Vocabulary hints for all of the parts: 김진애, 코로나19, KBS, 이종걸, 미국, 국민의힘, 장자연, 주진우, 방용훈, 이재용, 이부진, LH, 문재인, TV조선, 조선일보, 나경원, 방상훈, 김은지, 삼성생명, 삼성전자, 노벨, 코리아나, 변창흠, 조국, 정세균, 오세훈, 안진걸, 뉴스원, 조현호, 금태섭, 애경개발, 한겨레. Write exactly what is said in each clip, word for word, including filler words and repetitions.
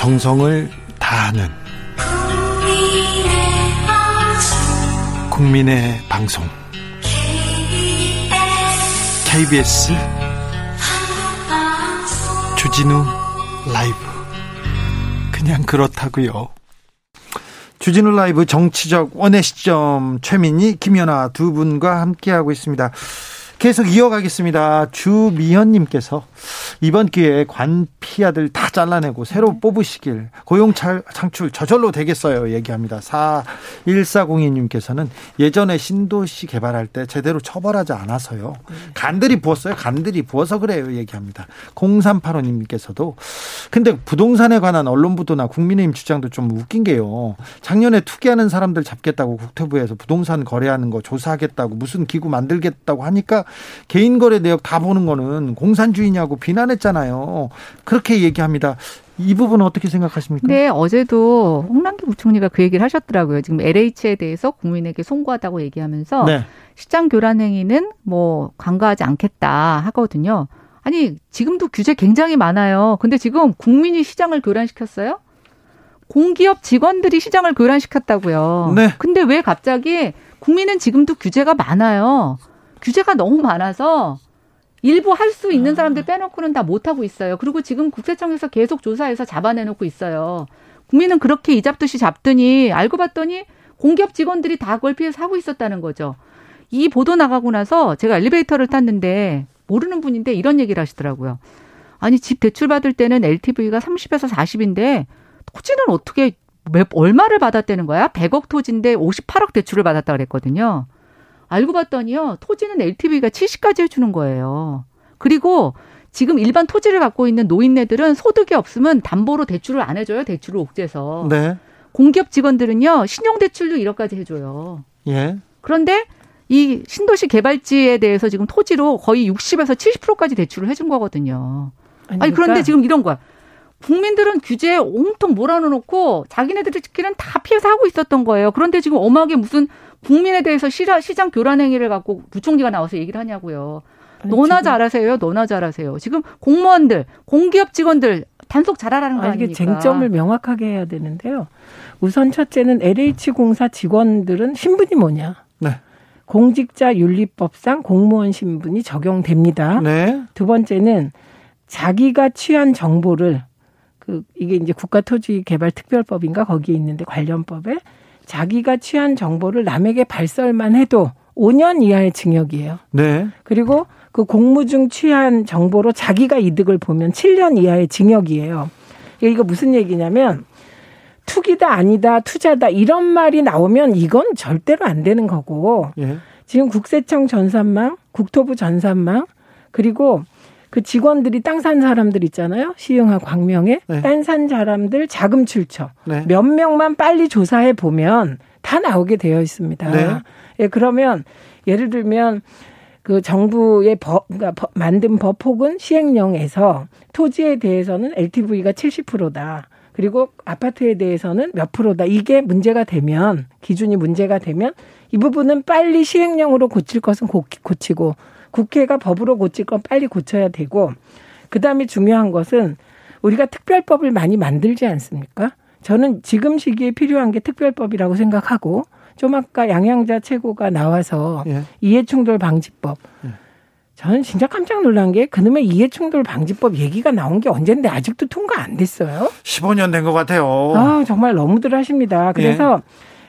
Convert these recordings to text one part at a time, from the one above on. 정성을 다하는 국민의 방송 케이비에스 주진우 라이브, 그냥 그렇다고요. 주진우 라이브 정치적 원의 시점, 최민희, 김연아 두 분과 함께하고 있습니다. 계속 이어가겠습니다. 주미현님께서 이번 기회에 관피아들 다 잘라내고 새로 뽑으시길, 고용 창출 저절로 되겠어요 얘기합니다. 사천백사십이님께서는 예전에 신도시 개발할 때 제대로 처벌하지 않아서요, 간들이 부었어요. 간들이 부어서 그래요 얘기합니다. 공삼팔오님께서도 근데 부동산에 관한 언론 보도나 국민의힘 주장도 좀 웃긴 게요, 작년에 투기하는 사람들 잡겠다고 국토부에서 부동산 거래하는 거 조사하겠다고 무슨 기구 만들겠다고 하니까 개인 거래 내역 다 보는 거는 공산주의냐고 비난했잖아요. 그렇게 얘기합니다. 이 부분은 어떻게 생각하십니까? 네, 어제도 홍남기 부총리가 그 얘기를 하셨더라고요. 지금 엘에이치에 대해서 국민에게 송구하다고 얘기하면서 네. 시장 교란 행위는 뭐 간과하지 않겠다 하거든요. 아니, 지금도 규제 굉장히 많아요. 근데 지금 국민이 시장을 교란시켰어요? 공기업 직원들이 시장을 교란시켰다고요. 네. 근데 왜 갑자기 국민은 지금도 규제가 많아요. 규제가 너무 많아서 일부 할 수 있는 사람들 빼놓고는 다 못하고 있어요. 그리고 지금 국세청에서 계속 조사해서 잡아내놓고 있어요. 국민은 그렇게 이잡듯이 잡더니 알고 봤더니 공기업 직원들이 다 그걸 피해서 하고 있었다는 거죠. 이 보도 나가고 나서 제가 엘리베이터를 탔는데 모르는 분인데 이런 얘기를 하시더라고요. 아니, 집 대출 받을 때는 엘티브이가 삼십에서 사십인데 토지는 어떻게 얼마를 받았다는 거야? 백억 토지인데 오십팔억 대출을 받았다고 그랬거든요. 알고 봤더니요, 토지는 엘티브이가 칠십까지 해주는 거예요. 그리고 지금 일반 토지를 갖고 있는 노인네들은 소득이 없으면 담보로 대출을 안 해줘요. 대출을 옥죄서. 네. 공기업 직원들은요, 신용대출도 일억까지 해줘요. 예. 그런데 이 신도시 개발지에 대해서 지금 토지로 거의 육십에서 칠십 퍼센트까지 대출을 해준 거거든요. 아니, 아니 그러니까. 그런데 지금 이런 거야. 국민들은 규제에 온통 몰아넣어놓고 자기네들이 듣기는 다 피해서 하고 있었던 거예요. 그런데 지금 엄하게 무슨 국민에 대해서 시장 교란 행위를 갖고 부총리가 나와서 얘기를 하냐고요. 아니, 너나 지금. 잘하세요. 너나 잘하세요. 지금 공무원들, 공기업 직원들 단속 잘하라는 거 아닙니까? 이게 쟁점을 명확하게 해야 되는데요. 우선 첫째는 엘에이치공사 직원들은 신분이 뭐냐. 네. 공직자윤리법상 공무원 신분이 적용됩니다. 네. 두 번째는 자기가 취한 정보를 그 이게 이제 국가토지개발특별법인가 거기에 있는데 관련법에 자기가 취한 정보를 남에게 발설만 해도 오년 이하의 징역이에요. 네. 그리고 그 공무 중 취한 정보로 자기가 이득을 보면 칠년 이하의 징역이에요. 이거 무슨 얘기냐면 투기다 아니다 투자다 이런 말이 나오면 이건 절대로 안 되는 거고 예. 지금 국세청 전산망, 국토부 전산망 그리고 그 직원들이 땅 산 사람들 있잖아요. 시흥하 광명에. 네. 땅 산 사람들 자금 출처. 네. 몇 명만 빨리 조사해 보면 다 나오게 되어 있습니다. 네. 예, 그러면 예를 들면 그 정부의 법, 그러니까 법, 만든 법 혹은 시행령에서 토지에 대해서는 엘티브이가 칠십 퍼센트다. 그리고 아파트에 대해서는 몇 프로다. 이게 문제가 되면, 기준이 문제가 되면 이 부분은 빨리 시행령으로 고칠 것은 고, 고치고 국회가 법으로 고칠 건 빨리 고쳐야 되고 그다음에 중요한 것은 우리가 특별법을 많이 만들지 않습니까? 저는 지금 시기에 필요한 게 특별법이라고 생각하고 좀 아까 양양자 최고가 나와서 예. 이해충돌 방지법. 예. 저는 진짜 깜짝 놀란 게 그놈의 이해충돌 방지법 얘기가 나온 게 언젠데 아직도 통과 안 됐어요. 십오년 된 것 같아요. 아, 정말 너무들 하십니다. 그래서 예.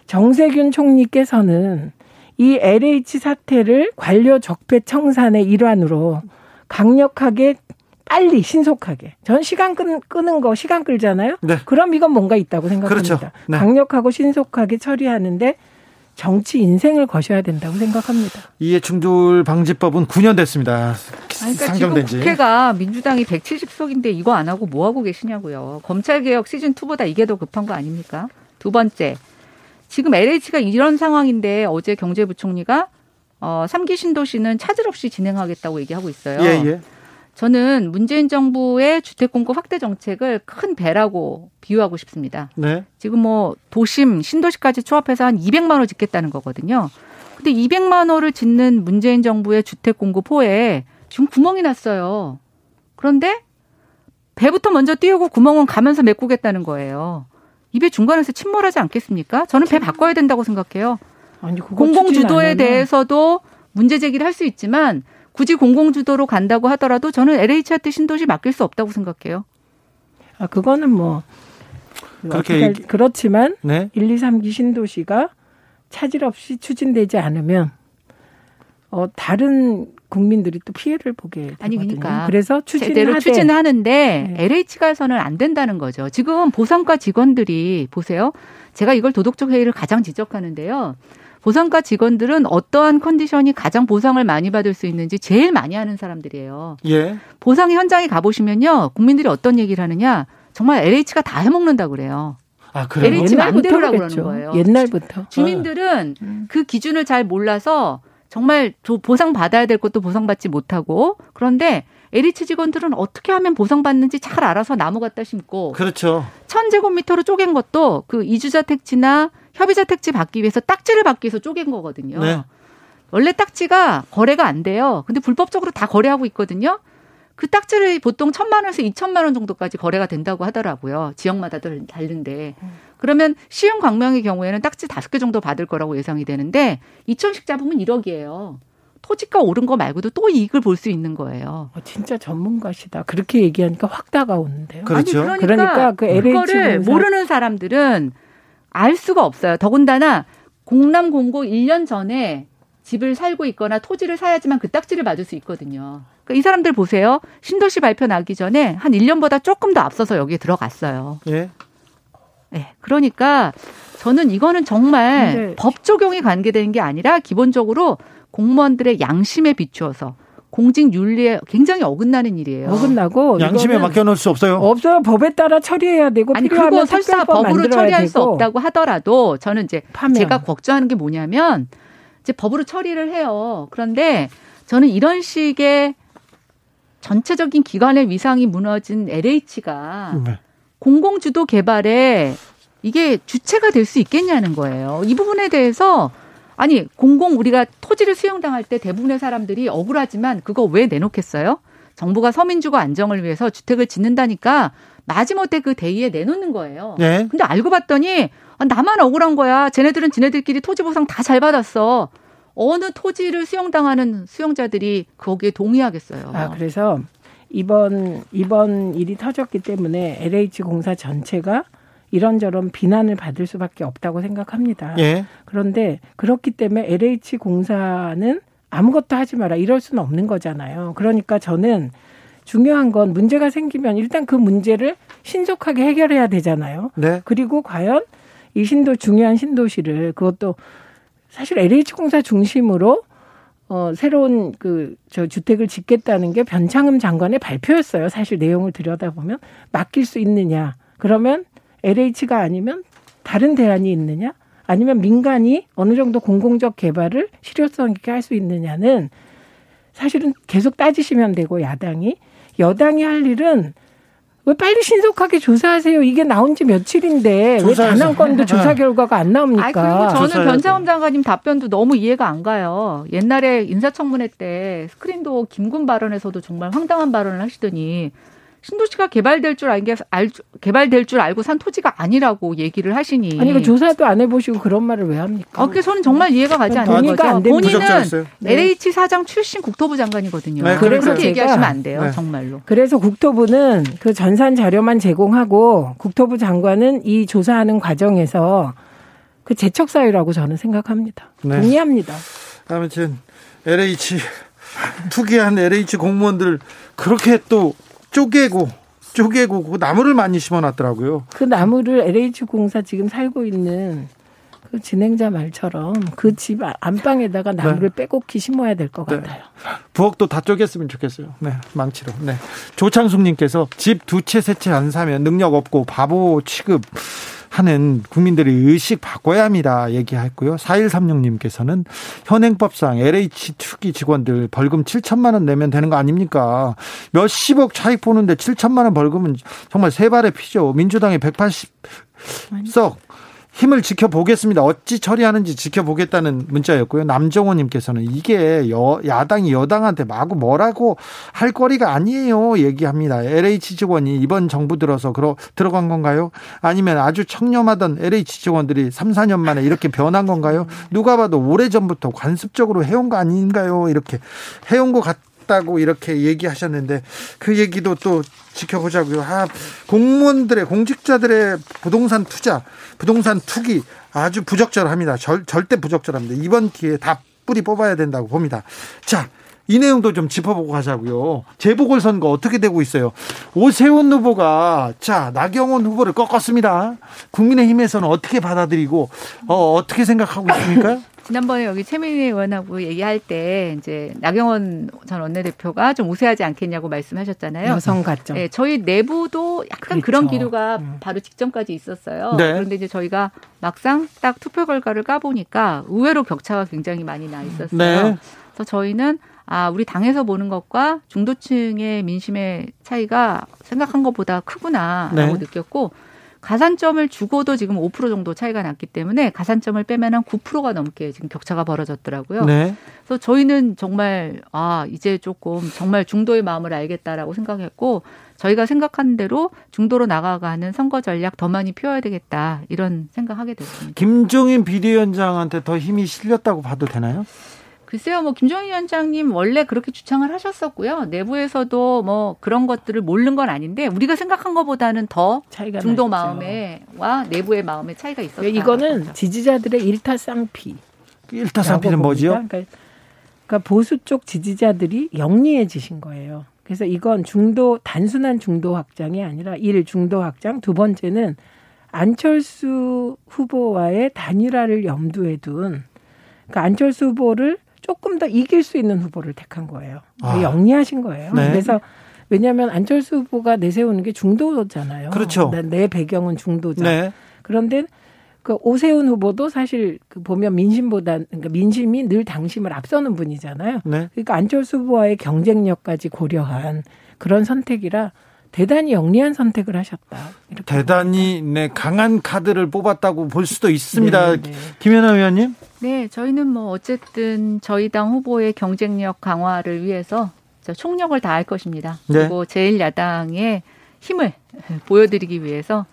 정세균 총리께서는 이 엘에이치 사태를 관료 적폐 청산의 일환으로 강력하게 빨리 신속하게 전 시간 끄는 거 시간 끌잖아요. 네. 그럼 이건 뭔가 있다고 생각합니다. 그렇죠. 네. 강력하고 신속하게 처리하는데 정치 인생을 거셔야 된다고 생각합니다. 이해충돌 방지법은 구년 됐습니다. 그러니까 상정된 지. 국회가 민주당이 백칠십석인데 이거 안 하고 뭐 하고 계시냐고요. 검찰개혁 시즌투보다 이게 더 급한 거 아닙니까? 두 번째. 지금 엘에이치가 이런 상황인데 어제 경제부총리가 어, 삼기 신도시는 차질 없이 진행하겠다고 얘기하고 있어요. 예, 예. 저는 문재인 정부의 주택공급 확대 정책을 큰 배라고 비유하고 싶습니다. 네. 지금 뭐 도심, 신도시까지 초합해서 한 이백만 호 짓겠다는 거거든요. 근데 이백만 호를 짓는 문재인 정부의 주택공급 호에 지금 구멍이 났어요. 그런데 배부터 먼저 띄우고 구멍은 가면서 메꾸겠다는 거예요. 입에 중간에서 침몰하지 않겠습니까? 저는 배 바꿔야 된다고 생각해요. 아니, 공공주도에 대해서도 문제 제기를 할 수 있지만 굳이 공공주도로 간다고 하더라도 저는 엘에이치한테 신도시 맡길 수 없다고 생각해요. 아, 그거는 뭐 그렇게 어떻게, 그렇지만 네? 일, 이, 삼 기 신도시가 차질 없이 추진되지 않으면 어, 다른 국민들이 또 피해를 보게 되거든요. 아니, 그러니까 그래서 추진하되. 제대로 추진하는데 네. 엘에이치가에서는 안 된다는 거죠. 지금 보상과 직원들이 보세요. 제가 이걸 도덕적 회의를 가장 지적하는데요. 보상과 직원들은 어떠한 컨디션이 가장 보상을 많이 받을 수 있는지 제일 많이 하는 사람들이에요. 예. 보상 현장에 가보시면요. 국민들이 어떤 얘기를 하느냐. 정말 엘에이치가 다 해먹는다고 그래요. 아, 그래요? 엘에이치 맘대로라고 그러는 거예요. 옛날부터. 주민들은 음. 그 기준을 잘 몰라서 정말 보상받아야 될 것도 보상받지 못하고 그런데 엘에이치 직원들은 어떻게 하면 보상받는지 잘 알아서 나무 갖다 심고 그렇죠. 천 제곱미터로 쪼갠 것도 그 이주자 택지나 협의자 택지 받기 위해서 딱지를 받기 위해서 쪼갠 거거든요. 네. 원래 딱지가 거래가 안 돼요. 근데 불법적으로 다 거래하고 있거든요. 그 딱지를 보통 천만 원에서 이천만 원 정도까지 거래가 된다고 하더라고요. 지역마다 다른데. 그러면 시흥 광명의 경우에는 딱지 다섯 개 정도 받을 거라고 예상이 되는데 이천씩 잡으면 일억이에요. 토지가 오른 거 말고도 또 이익을 볼 수 있는 거예요. 진짜 전문가시다. 그렇게 얘기하니까 확 다가오는데요. 그렇죠. 아니, 그러니까, 그러니까 그 그거를 모르는 사람들은 알 수가 없어요. 더군다나 공남 공고 일 년 전에 집을 살고 있거나 토지를 사야지만 그 딱지를 받을 수 있거든요. 그러니까 이 사람들 보세요. 신도시 발표 나기 전에 한 일 년보다 조금 더 앞서서 여기에 들어갔어요. 예. 네, 그러니까 저는 이거는 정말 근데... 법 적용이 관계되는 게 아니라 기본적으로 공무원들의 양심에 비추어서 공직 윤리에 굉장히 어긋나는 일이에요. 어긋나고 양심에 맡겨놓을 수 없어요. 없어요. 법에 따라 처리해야 되고 아니 그거 설사 법으로 처리할 되고. 수 없다고 하더라도 저는 이제 파면. 제가 걱정하는 게 뭐냐면 이제 법으로 처리를 해요. 그런데 저는 이런 식의 전체적인 기관의 위상이 무너진 엘에이치가 네. 공공주도 개발에 이게 주체가 될 수 있겠냐는 거예요. 이 부분에 대해서 아니 공공 우리가 토지를 수용당할 때 대부분의 사람들이 억울하지만 그거 왜 내놓겠어요? 정부가 서민주거 안정을 위해서 주택을 짓는다니까 마지못해 그 대의에 내놓는 거예요. 네. 근데 알고 봤더니 아, 나만 억울한 거야. 쟤네들은 쟤네들끼리 토지 보상 다 잘 받았어. 어느 토지를 수용당하는 수용자들이 거기에 동의하겠어요. 아 그래서 이번 이번 일이 터졌기 때문에 엘에이치 공사 전체가 이런저런 비난을 받을 수밖에 없다고 생각합니다. 예. 그런데 그렇기 때문에 엘에이치 공사는 아무것도 하지 마라 이럴 수는 없는 거잖아요. 그러니까 저는 중요한 건 문제가 생기면 일단 그 문제를 신속하게 해결해야 되잖아요. 네. 그리고 과연 이 신도 중요한 신도시를 그것도 사실 엘에이치 공사 중심으로 어, 새로운 그 저 주택을 짓겠다는 게 변창흠 장관의 발표였어요. 사실 내용을 들여다보면 맡길 수 있느냐. 그러면 엘에이치가 아니면 다른 대안이 있느냐. 아니면 민간이 어느 정도 공공적 개발을 실효성 있게 할 수 있느냐는 사실은 계속 따지시면 되고 야당이. 여당이 할 일은 왜 빨리 신속하게 조사하세요. 이게 나온 지 며칠인데 조사하세요. 왜 단한 건도 조사 결과가 안 나옵니까? 아니, 그리고 저는 변창흠 장관님 답변도 너무 이해가 안 가요. 옛날에 인사청문회 때 스크린도 김군 발언에서도 정말 황당한 발언을 하시더니 신도시가 개발될 줄 알게 알, 개발될 줄 알고 산 토지가 아니라고 얘기를 하시니 아니 그 조사도 안 해보시고 그런 말을 왜 합니까? 아, 그 저는 정말 이해가 가지 않는 거죠. 안 본인은 네. 엘에이치 사장 출신 국토부 장관이거든요. 네, 그래서 그렇게 얘기하시면 안 돼요, 네. 정말로. 그래서 국토부는 그 전산 자료만 제공하고 국토부 장관은 이 조사하는 과정에서 그 재척 사유라고 저는 생각합니다. 네. 동의합니다. 아무튼 엘에이치 투기한 엘에이치 공무원들 그렇게 또. 쪼개고 쪼개고 그 나무를 많이 심어놨더라고요. 그 나무를 엘에이치 공사 지금 살고 있는 그 진행자 말처럼 그 집 안방에다가 나무를 네. 빼곡히 심어야 될 것 네. 같아요. 부엌도 다 쪼갰으면 좋겠어요. 네, 망치로. 네, 조창숙님께서 집 두 채 세 채 안 사면 능력 없고 바보 취급. 하는 국민들의 의식 바꿔야 합니다. 얘기했고요. 사일삼육님께서는 현행법상 엘에이치 투기 직원들 벌금 칠천만 원 내면 되는 거 아닙니까? 몇십억 차익 보는데 칠천만 원 벌금은 정말 세 발의 피죠. 민주당의 백팔십 석 힘을 지켜보겠습니다. 어찌 처리하는지 지켜보겠다는 문자였고요. 남정호님께서는 이게 여, 야당이 여당한테 마구 뭐라고 할 거리가 아니에요 얘기합니다. 엘에이치 직원이 이번 정부 들어서 그러, 들어간 건가요? 아니면 아주 청렴하던 엘에이치 직원들이 삼, 사년 만에 이렇게 변한 건가요? 누가 봐도 오래전부터 관습적으로 해온 거 아닌가요? 이렇게 해온 것 같아요. 다고 이렇게 얘기하셨는데 그 얘기도 또 지켜보자고요. 아, 공무원들의 공직자들의 부동산 투자, 부동산 투기 아주 부적절합니다. 절, 절대 부적절합니다. 이번 기회에 다 뿌리 뽑아야 된다고 봅니다. 자, 이 내용도 좀 짚어보고 가자고요. 재보궐선거 어떻게 되고 있어요? 오세훈 후보가 자 나경원 후보를 꺾었습니다. 국민의힘에서는 어떻게 받아들이고 어, 어떻게 생각하고 있습니까? 지난번에 여기 최민희 의원하고 얘기할 때 이제 나경원 전 원내대표가 좀 우세하지 않겠냐고 말씀하셨잖아요. 여성 같죠. 네, 저희 내부도 약간 그렇죠. 그런 기류가 음. 바로 직전까지 있었어요. 네. 그런데 이제 저희가 막상 딱 투표 결과를 까보니까 의외로 격차가 굉장히 많이 나 있었어요. 네. 그래서 저희는 아, 우리 당에서 보는 것과 중도층의 민심의 차이가 생각한 것보다 크구나라고 네. 느꼈고 가산점을 주고도 지금 오 퍼센트 정도 차이가 났기 때문에 가산점을 빼면 한 구 퍼센트가 넘게 지금 격차가 벌어졌더라고요. 네. 그래서 저희는 정말 아 이제 조금 정말 중도의 마음을 알겠다라고 생각했고 저희가 생각한 대로 중도로 나가가는 선거 전략 더 많이 펴야 되겠다 이런 생각하게 됐습니다. 김종인 비대위원장한테 더 힘이 실렸다고 봐도 되나요? 글쎄요, 뭐 김종인 위원장님 원래 그렇게 주창을 하셨었고요. 내부에서도 뭐 그런 것들을 모르는 건 아닌데 우리가 생각한 것보다는 더 중도 마음에와 내부의 마음의 차이가 있었다. 이거는 지지자들의 일타쌍피. 일타쌍피는 뭐지요? 그러니까, 그러니까 보수 쪽 지지자들이 영리해지신 거예요. 그래서 이건 중도 단순한 중도 확장이 아니라 일 중도 확장, 두 번째는 안철수 후보와의 단일화를 염두에 둔. 그러니까 안철수 후보를 조금 더 이길 수 있는 후보를 택한 거예요. 아. 영리하신 거예요. 네. 그래서 왜냐하면 안철수 후보가 내세우는 게 중도잖아요. 그렇죠. 내 배경은 중도죠. 네. 그런데 그 오세훈 후보도 사실 보면 민심보다 그러니까 민심이 늘 당심을 앞서는 분이잖아요. 네. 그러니까 안철수 후보와의 경쟁력까지 고려한 그런 선택이라 대단히 영리한 선택을 하셨다. 이렇게 대단히 네, 강한 카드를 뽑았다고 볼 수도 있습니다. 네, 네. 김연아 의원님. 네, 저희는 뭐 어쨌든 저희 당 후보의 경쟁력 강화를 위해서 총력을 다할 것입니다. 네. 그리고 제일 야당의 힘을 보여드리기 위해서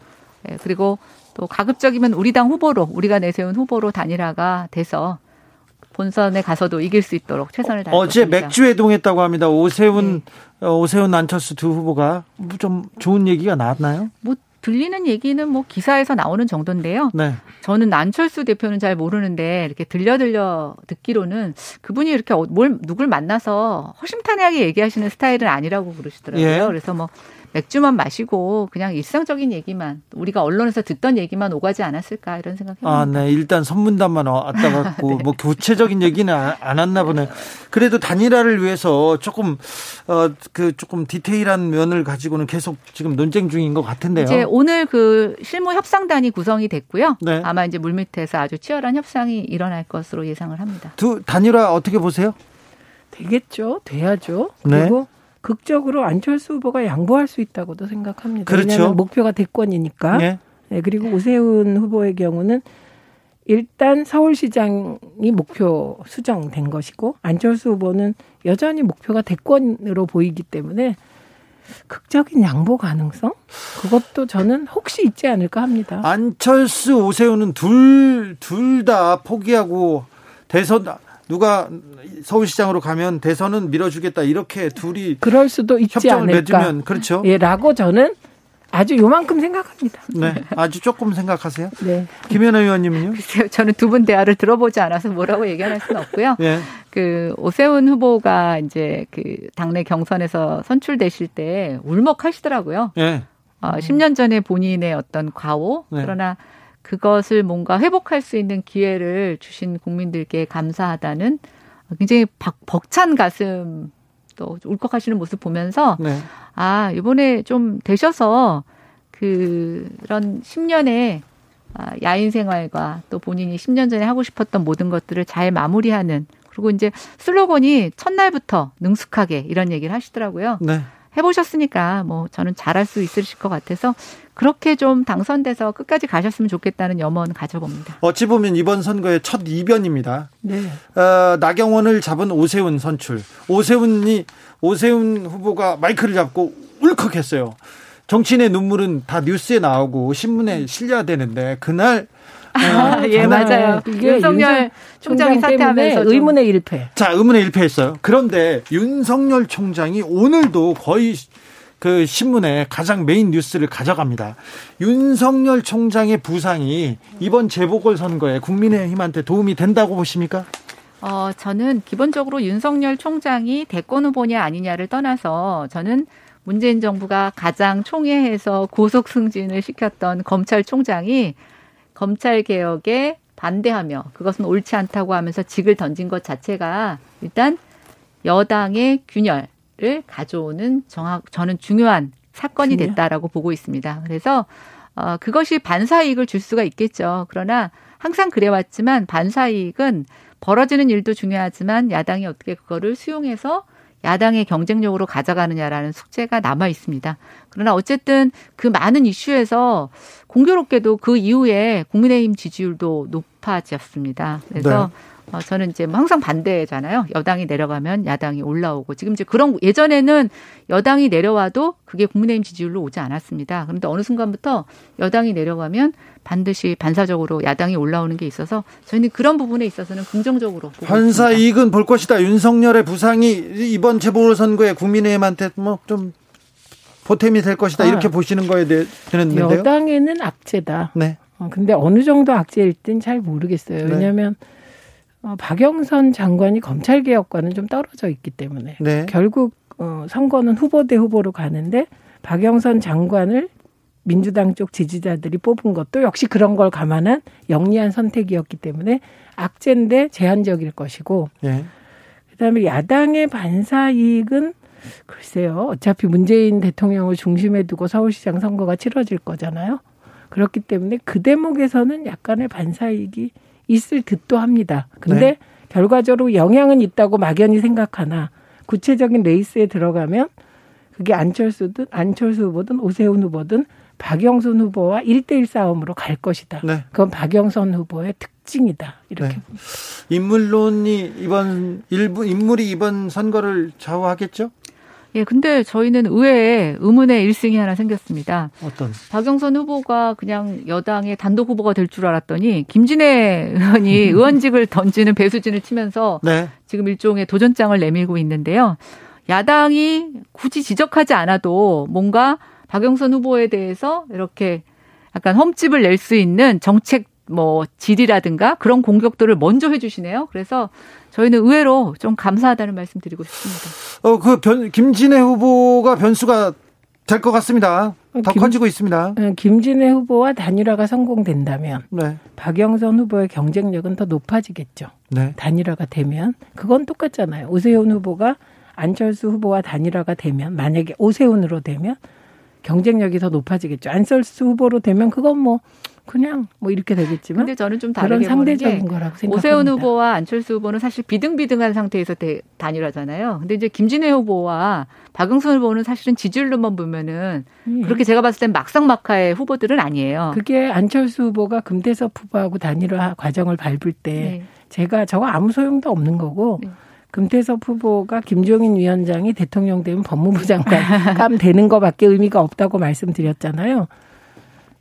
그리고 또 가급적이면 우리 당 후보로 우리가 내세운 후보로 단일화가 돼서 본선에 가서도 이길 수 있도록 최선을 다할 어제 것입니다. 어제 맥주회동했다고 합니다. 오세훈, 네. 오세훈 안철수 두 후보가 좀 좋은 얘기가 나왔나요? 뭐 들리는 얘기는 뭐 기사에서 나오는 정도인데요. 네. 저는 안철수 대표는 잘 모르는데 이렇게 들려 들려 듣기로는 그분이 이렇게 뭘 누굴 만나서 허심탄회하게 얘기하시는 스타일은 아니라고 그러시더라고요. 예. 그래서 뭐 맥주만 마시고 그냥 일상적인 얘기만 우리가 언론에서 듣던 얘기만 오가지 않았을까 이런 생각해봅니다. 아, 네. 일단 선문단만 왔다 갔고 네. 뭐 구체적인 얘기는 안 왔나 보네. 그래도 단일화를 위해서 조금 어, 그 조금 디테일한 면을 가지고는 계속 지금 논쟁 중인 것 같은데요. 이제 오늘 그 실무 협상단이 구성이 됐고요. 네. 아마 이제 물밑에서 아주 치열한 협상이 일어날 것으로 예상을 합니다. 두 단일화 어떻게 보세요? 되겠죠. 돼야죠. 그리고 네. 극적으로 안철수 후보가 양보할 수 있다고도 생각합니다. 그렇죠. 왜냐하면 목표가 대권이니까. 예. 네, 그리고 오세훈 후보의 경우는 일단 서울시장이 목표 수정된 것이고 안철수 후보는 여전히 목표가 대권으로 보이기 때문에 극적인 양보 가능성? 그것도 저는 혹시 있지 않을까 합니다. 안철수, 오세훈은 둘, 둘 다 포기하고 대선... 누가 서울시장으로 가면 대선은 밀어주겠다 이렇게 둘이 그럴 수도 있지 협정을 않을까. 맺으면 그렇죠. 예라고 저는 아주 요만큼 생각합니다. 네, 아주 조금 생각하세요. 네. 김연아 의원님은요? 글쎄요, 저는 두 분 대화를 들어보지 않아서 뭐라고 얘기할 수는 없고요. 네. 그 오세훈 후보가 이제 그 당내 경선에서 선출되실 때 울먹하시더라고요. 네. 어, 십 년 전에 본인의 어떤 과오 네. 그러나. 그것을 뭔가 회복할 수 있는 기회를 주신 국민들께 감사하다는 굉장히 벅찬 가슴 또 울컥하시는 모습 보면서 네. 아 이번에 좀 되셔서 그런 십 년의 야인 생활과 또 본인이 십 년 전에 하고 싶었던 모든 것들을 잘 마무리하는 그리고 이제 슬로건이 첫날부터 능숙하게 이런 얘기를 하시더라고요. 네. 해보셨으니까 뭐 저는 잘할 수 있으실 것 같아서 그렇게 좀 당선돼서 끝까지 가셨으면 좋겠다는 염원 가져봅니다. 어찌 보면 이번 선거의 첫 이변입니다. 네. 어, 나경원을 잡은 오세훈 선출. 오세훈이 오세훈 후보가 마이크를 잡고 울컥했어요. 정치인의 눈물은 다 뉴스에 나오고 신문에 실려야 되는데 그날 아, 예, 맞아요. 윤석열 총장이 사퇴하면서 의문의 일패. 자, 의문의 일패했어요. 그런데 윤석열 총장이 오늘도 거의 그 신문에 가장 메인 뉴스를 가져갑니다. 윤석열 총장의 부상이 이번 재보궐선거에 국민의힘한테 도움이 된다고 보십니까? 어, 저는 기본적으로 윤석열 총장이 대권 후보냐 아니냐를 떠나서 저는 문재인 정부가 가장 총애해서 고속 승진을 시켰던 검찰총장이 검찰개혁에 반대하며 그것은 옳지 않다고 하면서 직을 던진 것 자체가 일단 여당의 균열을 가져오는 정확, 저는 중요한 사건이 중요? 됐다라고 보고 있습니다. 그래서 어, 그것이 반사이익을 줄 수가 있겠죠. 그러나 항상 그래왔지만 반사이익은 벌어지는 일도 중요하지만 야당이 어떻게 그거를 수용해서 야당의 경쟁력으로 가져가느냐라는 숙제가 남아 있습니다. 그러나 어쨌든 그 많은 이슈에서 공교롭게도 그 이후에 국민의힘 지지율도 높아졌습니다. 그래서 네. 어, 저는 이제 항상 반대잖아요. 여당이 내려가면 야당이 올라오고 지금 이제 그런 예전에는 여당이 내려와도 그게 국민의힘 지지율로 오지 않았습니다. 그런데 어느 순간부터 여당이 내려가면 반드시 반사적으로 야당이 올라오는 게 있어서 저희는 그런 부분에 있어서는 긍정적으로 보고 반사 있습니다. 이익은 볼 것이다. 윤석열의 부상이 이번 재보궐선거에 국민의힘한테 뭐 좀 보탬이 될 것이다. 아, 이렇게 보시는 거에 대해 되는데요. 여당에는 악재다. 네. 어, 근데 어느 정도 악재일진 잘 모르겠어요. 왜냐하면 네. 어, 박영선 장관이 검찰개혁과는 좀 떨어져 있기 때문에 네. 결국 어, 선거는 후보 대 후보로 가는데 박영선 장관을 민주당 쪽 지지자들이 뽑은 것도 역시 그런 걸 감안한 영리한 선택이었기 때문에 악재인데 제한적일 것이고 네. 그다음에 야당의 반사이익은 글쎄요. 어차피 문재인 대통령을 중심에 두고 서울시장 선거가 치러질 거잖아요. 그렇기 때문에 그 대목에서는 약간의 반사이익이 있을 듯도 합니다. 근데 네. 결과적으로 영향은 있다고 막연히 생각하나 구체적인 레이스에 들어가면 그게 안철수든 안철수 후보든 오세훈 후보든 박영선 후보와 일대일 싸움으로 갈 것이다. 네. 그건 박영선 후보의 특징이다. 이렇게 네. 봅니다. 인물론이 이번 일부 인물이 이번 선거를 좌우하겠죠? 예, 근데 저희는 의외에 의문의 일승이 하나 생겼습니다. 어떤? 박영선 후보가 그냥 여당의 단독 후보가 될 줄 알았더니 김진애 의원이 의원직을 던지는 배수진을 치면서 네. 지금 일종의 도전장을 내밀고 있는데요. 야당이 굳이 지적하지 않아도 뭔가 박영선 후보에 대해서 이렇게 약간 흠집을 낼 수 있는 정책 뭐 질이라든가 그런 공격들을 먼저 해주시네요. 그래서 저희는 의외로 좀 감사하다는 말씀 드리고 싶습니다. 어, 그 변, 김진애 후보가 변수가 될 것 같습니다. 더 김, 커지고 있습니다. 김진애 후보와 단일화가 성공된다면 네. 박영선 후보의 경쟁력은 더 높아지겠죠. 네. 단일화가 되면 그건 똑같잖아요. 오세훈 후보가 안철수 후보와 단일화가 되면 만약에 오세훈으로 되면 경쟁력이 더 높아지겠죠. 안철수 후보로 되면 그건 뭐 그냥 뭐 이렇게 되겠지만 근데 저는 좀 다르게 그런 상대적인 거라고 생각합니다. 오세훈 후보와 안철수 후보는 사실 비등비등한 상태에서 대, 단일하잖아요. 근데 이제 김진애 후보와 박영선 후보는 사실은 지지율로만 보면은 예. 그렇게 제가 봤을 땐 막상막하의 후보들은 아니에요. 그게 안철수 후보가 금태섭 후보하고 단일화 과정을 밟을 때 네. 제가 저거 아무 소용도 없는 거고 네. 금태섭 후보가 김종인 위원장이 대통령 되면 법무부 장관감 되는 것밖에 의미가 없다고 말씀드렸잖아요.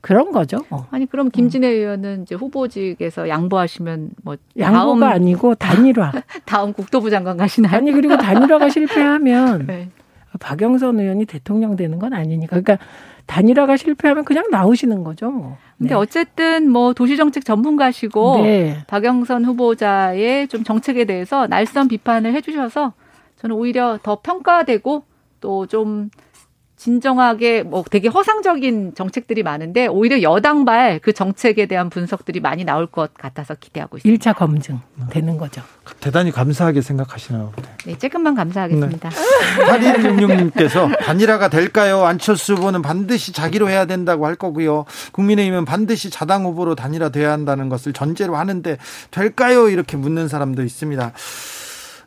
그런 거죠. 어. 아니 그럼 김진애 음. 의원은 이제 후보직에서 양보하시면 뭐 양보가 다음, 아니고 단일화. 다음 국토부 장관 가시나요? 아니 그리고 단일화가 실패하면 네. 박영선 의원이 대통령 되는 건 아니니까. 그러니까 단일화가 실패하면 그냥 나오시는 거죠. 뭐. 근데 네. 어쨌든 뭐 도시정책 전문가시고 네. 박영선 후보자의 좀 정책에 대해서 날선 비판을 해주셔서 저는 오히려 더 평가되고 또 좀 진정하게 뭐 되게 허상적인 정책들이 많은데 오히려 여당발 그 정책에 대한 분석들이 많이 나올 것 같아서 기대하고 있습니다. 일 차 검증 되는 거죠. 대단히 감사하게 생각하시나요? 네, 조금만 감사하겠습니다. 팔일육육님께서 네. 단일화가 될까요? 안철수 후보는 반드시 자기로 해야 된다고 할 거고요. 국민의힘은 반드시 자당 후보로 단일화돼야 한다는 것을 전제로 하는데 될까요? 이렇게 묻는 사람도 있습니다.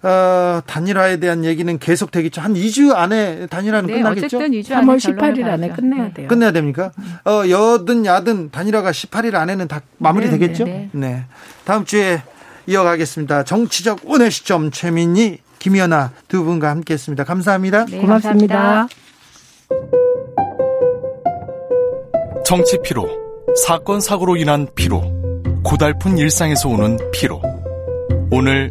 어, 단일화에 대한 얘기는 계속 되겠죠. 한 이 주 안에 단일화는 네, 끝나겠죠? 어쨌든 이 주 안에 삼월 십팔일 안에 끝내야 네. 돼요. 끝내야 됩니까? 어, 여든 야든 단일화가 십팔일 안에는 다 마무리되겠죠? 네, 네, 네. 네. 다음 주에 이어가겠습니다. 정치적 오늘 시점 최민희, 김연아 두 분과 함께했습니다. 감사합니다. 네, 고맙습니다. 감사합니다. 정치 피로, 사건 사고로 인한 피로, 고달픈 일상에서 오는 피로. 오늘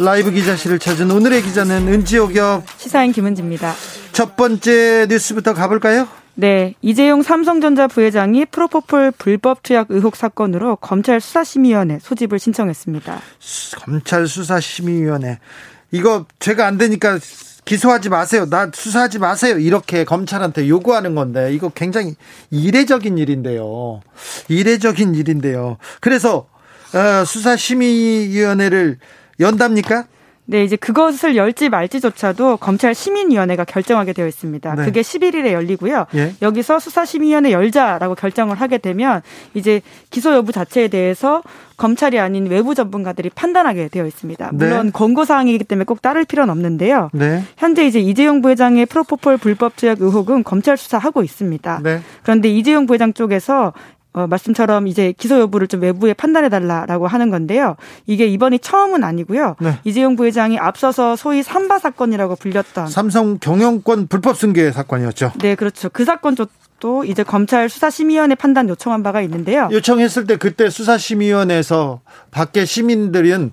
라이브 기자실을 찾은 오늘의 기자는 은지옥엽 시사인 김은지입니다. 첫 번째 뉴스부터 가볼까요? 네, 이재용 삼성전자 부회장이 프로포폴 불법 투약 의혹 사건으로 검찰 수사심의위원회 소집을 신청했습니다. 수, 검찰 수사심의위원회, 이거 죄가 안 되니까 기소하지 마세요. 나 수사하지 마세요. 이렇게 검찰한테 요구하는 건데, 이거 굉장히 이례적인 일인데요. 이례적인 일인데요. 그래서 수사심의위원회를 연답니까? 네, 이제 그것을 열지 말지조차도 검찰 시민위원회가 결정하게 되어 있습니다. 네. 그게 십일일에 열리고요. 예? 여기서 수사심의위원회 열자라고 결정을 하게 되면 이제 기소 여부 자체에 대해서 검찰이 아닌 외부 전문가들이 판단하게 되어 있습니다. 물론 네. 권고사항이기 때문에 꼭 따를 필요는 없는데요. 네. 현재 이제 이재용 부회장의 프로포폴 불법 투약 의혹은 검찰 수사하고 있습니다. 네. 그런데 이재용 부회장 쪽에서 어, 말씀처럼 이제 기소 여부를 좀 외부에 판단해달라라고 하는 건데요. 이게 이번이 처음은 아니고요. 네. 이재용 부회장이 앞서서 소위 삼바 사건이라고 불렸던 삼성 경영권 불법 승계 사건이었죠. 네, 그렇죠. 그 사건 또 이제 검찰 수사심의위원회 판단 요청한 바가 있는데요. 요청했을 때 그때 수사심의위원회에서 밖에 시민들은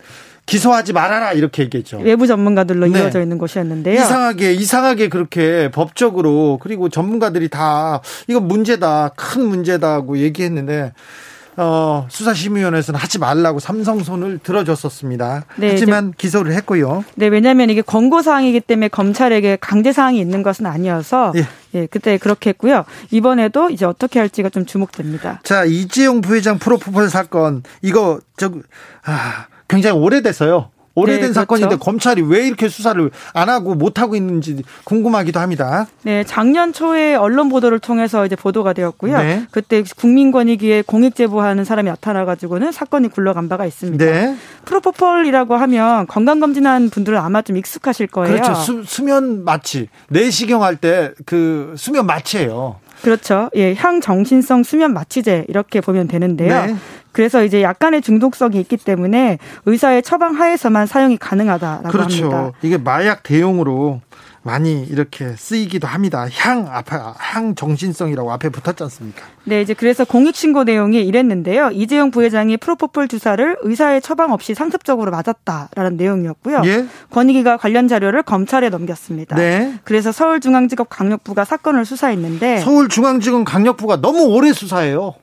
기소하지 말아라 이렇게 얘기했죠. 외부 전문가들로 네. 이어져 있는 것이었는데요. 이상하게 이상하게 그렇게 법적으로, 그리고 전문가들이 다 이거 문제다, 큰 문제다고 얘기했는데 어, 수사심의위원회에서는 하지 말라고 삼성 손을 들어줬었습니다. 네, 하지만 이제, 기소를 했고요. 네, 왜냐하면 이게 권고사항이기 때문에 검찰에게 강제사항이 있는 것은 아니어서 예. 예, 그때 그렇게 했고요. 이번에도 이제 어떻게 할지가 좀 주목됩니다. 자, 이재용 부회장 프로포폴 사건, 이거 저, 아, 굉장히 오래됐어요. 오래된 네, 사건인데 그렇죠. 검찰이 왜 이렇게 수사를 안 하고 못 하고 있는지 궁금하기도 합니다. 네, 작년 초에 언론 보도를 통해서 이제 보도가 되었고요. 네. 그때 국민권익위에 공익 제보하는 사람이 나타나가지고는 사건이 굴러간 바가 있습니다. 네. 프로포폴이라고 하면 건강검진한 분들은 아마 좀 익숙하실 거예요. 그렇죠. 수, 수면 마취, 내시경 할 때 그 수면 마취예요. 그렇죠. 예, 향정신성 수면 마취제 이렇게 보면 되는데요. 네. 그래서 이제 약간의 중독성이 있기 때문에 의사의 처방 하에서만 사용이 가능하다라고 그렇죠. 합니다. 그렇죠. 이게 마약 대용으로 많이 이렇게 쓰이기도 합니다. 향 앞에 향 정신성이라고 앞에 붙었지 않습니까? 네, 이제 그래서 공익 신고 내용이 이랬는데요. 이재용 부회장이 프로포폴 주사를 의사의 처방 없이 상습적으로 맞았다라는 내용이었고요. 예? 권익위가 관련 자료를 검찰에 넘겼습니다. 네. 그래서 서울중앙지검 강력부가 사건을 수사했는데 서울중앙지검 강력부가 너무 오래 수사해요.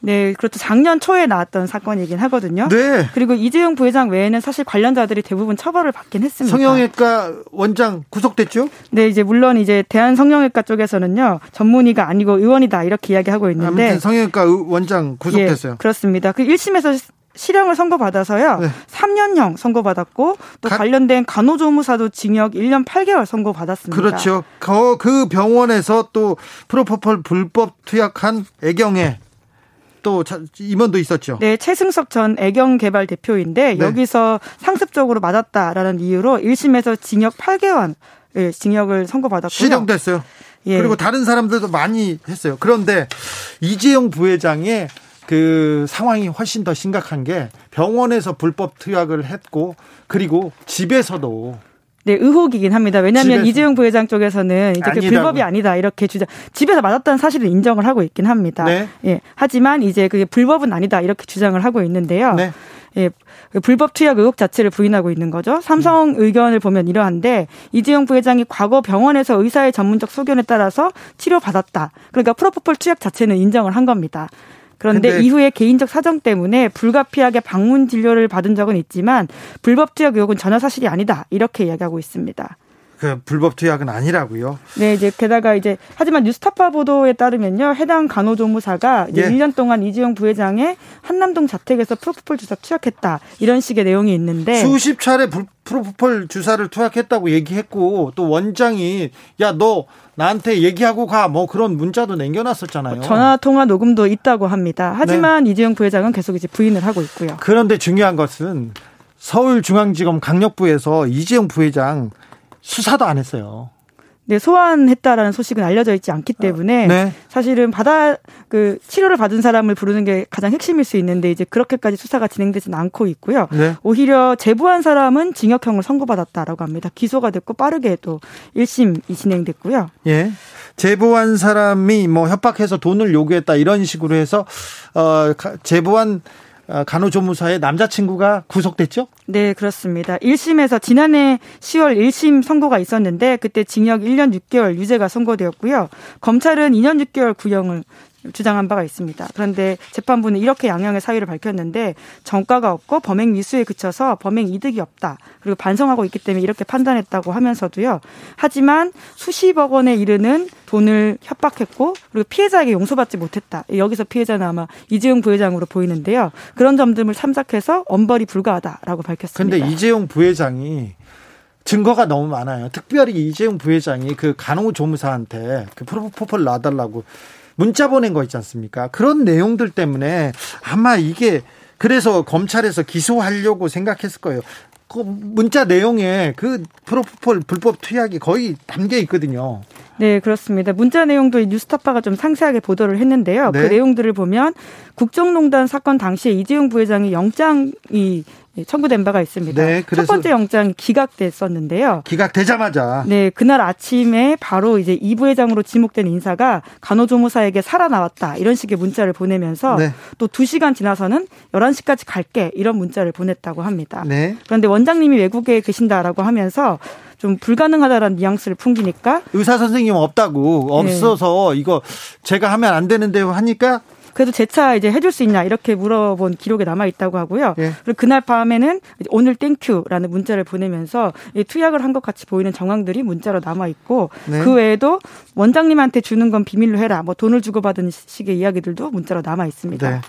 네, 그렇죠. 작년 초에 나왔던 사건이긴 하거든요. 네. 그리고 이재용 부회장 외에는 사실 관련자들이 대부분 처벌을 받긴 했습니다. 성형외과 원장 구속됐죠? 네, 이제 물론 이제 대한성형외과 쪽에서는요, 전문의가 아니고 의원이다 이렇게 이야기하고 있는데. 아무튼 성형외과 원장 구속됐어요. 예, 그렇습니다. 그 일 심에서 실형을 선고받아서요. 네. 삼 년형 선고받았고 또 가... 관련된 간호조무사도 징역 일 년 팔 개월 선고받았습니다. 그렇죠. 그, 그 병원에서 또 프로포폴 불법 투약한 애경에 또 임원도 있었죠. 네, 최승석 전 애경개발 대표인데 네. 여기서 상습적으로 맞았다라는 이유로 일 심에서 징역 팔 개월 예, 징역을 선고받았고요. 실형됐어요. 예. 그리고 다른 사람들도 많이 했어요. 그런데 이재용 부회장의 그 상황이 훨씬 더 심각한 게 병원에서 불법 투약을 했고, 그리고 집에서도. 네, 의혹이긴 합니다. 왜냐하면 집에서. 이재용 부회장 쪽에서는 이제 그 불법이 아니다 이렇게 주장, 집에서 맞았다는 사실을 인정을 하고 있긴 합니다. 네. 예, 하지만 이제 그게 불법은 아니다 이렇게 주장을 하고 있는데요. 네. 예, 불법 투약 의혹 자체를 부인하고 있는 거죠. 삼성 의견을 보면 이러한데, 이재용 부회장이 과거 병원에서 의사의 전문적 소견에 따라서 치료받았다. 그러니까 프로포폴 투약 자체는 인정을 한 겁니다. 그런데 이후에 개인적 사정 때문에 불가피하게 방문 진료를 받은 적은 있지만 불법 투약 의혹은 전혀 사실이 아니다. 이렇게 이야기하고 있습니다. 그 불법 투약은 아니라고요. 네, 이제 게다가 이제 하지만 뉴스타파 보도에 따르면요, 해당 간호조무사가 이제 예. 일 년 동안 이재용 부회장의 한남동 자택에서 프로포폴 주사 투약했다 이런 식의 내용이 있는데 수십 차례 불, 프로포폴 주사를 투약했다고 얘기했고 또 원장이 야 너 나한테 얘기하고 가 뭐 그런 문자도 남겨놨었잖아요. 전화 통화 녹음도 있다고 합니다. 하지만 네. 이재용 부회장은 계속 이제 부인을 하고 있고요. 그런데 중요한 것은 서울중앙지검 강력부에서 이재용 부회장 수사도 안 했어요. 네, 소환했다라는 소식은 알려져 있지 않기 때문에 네. 사실은 받아 그 치료를 받은 사람을 부르는 게 가장 핵심일 수 있는데 이제 그렇게까지 수사가 진행되지는 않고 있고요. 네. 오히려 제보한 사람은 징역형을 선고받았다라고 합니다. 기소가 됐고 빠르게 또 일 심이 진행됐고요. 예, 제보한 사람이 뭐 협박해서 돈을 요구했다 이런 식으로 해서 어, 제보한 간호조무사의 남자친구가 구속됐죠? 네, 그렇습니다. 일 심에서 지난해 시월 일 심 선고가 있었는데 그때 징역 일 년 육 개월 유죄가 선고되었고요. 검찰은 이 년 육 개월 구형을 주장한 바가 있습니다. 그런데 재판부는 이렇게 양형의 사유를 밝혔는데 전과가 없고 범행 미수에 그쳐서 범행 이득이 없다. 그리고 반성하고 있기 때문에 이렇게 판단했다고 하면서도요. 하지만 수십억 원에 이르는 돈을 협박했고 그리고 피해자에게 용서받지 못했다. 여기서 피해자는 아마 이재용 부회장으로 보이는데요. 그런 점들을 참작해서 엄벌이 불가하다라고 밝혔습니다. 그런데 이재용 부회장이 증거가 너무 많아요. 특별히 이재용 부회장이 그 간호조무사한테 그 프로포폴 놔달라고 문자 보낸 거 있지 않습니까? 그런 내용들 때문에 아마 이게 그래서 검찰에서 기소하려고 생각했을 거예요. 그 문자 내용에 그 프로포폴 불법 투약이 거의 담겨 있거든요. 네, 그렇습니다. 문자 내용도 뉴스타파가 좀 상세하게 보도를 했는데요. 네. 그 내용들을 보면 국정농단 사건 당시에 이재용 부회장이 영장이 청구된 바가 있습니다. 네, 첫 번째 영장이 기각됐었는데요. 기각되자마자. 네, 그날 아침에 바로 이제 이 부회장으로 지목된 인사가 간호조무사에게 살아나왔다 이런 식의 문자를 보내면서 네. 또 두 시간 지나서는 열한 시까지 갈게 이런 문자를 보냈다고 합니다. 네. 그런데 원장님이 외국에 계신다라고 하면서 좀 불가능하다라는 뉘앙스를 풍기니까 의사 선생님 없다고 없어서 네. 이거 제가 하면 안 되는데요 하니까 그래도 재차 이제 해줄 수 있냐 이렇게 물어본 기록에 남아 있다고 하고요. 예. 그리고 그날 밤에는 오늘 땡큐라는 문자를 보내면서 투약을 한 것 같이 보이는 정황들이 문자로 남아 있고 네. 그 외에도 원장님한테 주는 건 비밀로 해라. 뭐 돈을 주고받은 식의 이야기들도 문자로 남아 있습니다. 네.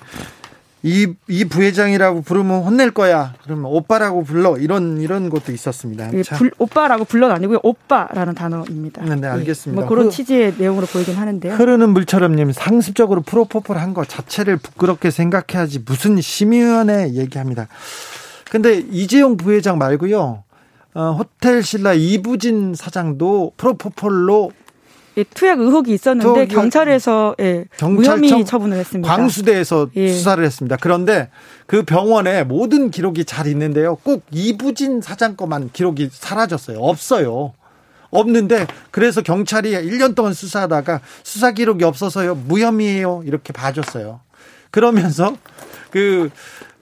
이, 이 부회장이라고 부르면 혼낼 거야. 그러면 오빠라고 불러. 이런, 이런 것도 있었습니다. 예, 불, 오빠라고 불러는 아니고요. 오빠라는 단어입니다. 네, 네 알겠습니다. 예, 뭐 그런 취지의 내용으로 보이긴 하는데요. 흐르는 물처럼님, 상습적으로 프로포폴 한 것 자체를 부끄럽게 생각해야지 무슨 심의위원회 얘기합니다. 근데 이재용 부회장 말고요. 어, 호텔 신라 이부진 사장도 프로포폴로 예, 투약 의혹이 있었는데 경찰에서 예, 무혐의 처분을 했습니다. 광수대에서 예. 수사를 했습니다. 그런데 그 병원에 모든 기록이 잘 있는데요. 꼭 이부진 사장 거만 기록이 사라졌어요. 없어요. 없는데 그래서 경찰이 일 년 동안 수사하다가 수사 기록이 없어서요. 무혐의예요. 이렇게 봐줬어요. 그러면서 그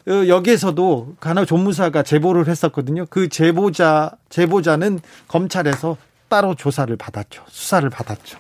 여기에서도 간호조무사가 제보를 했었거든요. 그 제보자, 제보자는 검찰에서 따로 조사를 받았죠. 수사를 받았죠.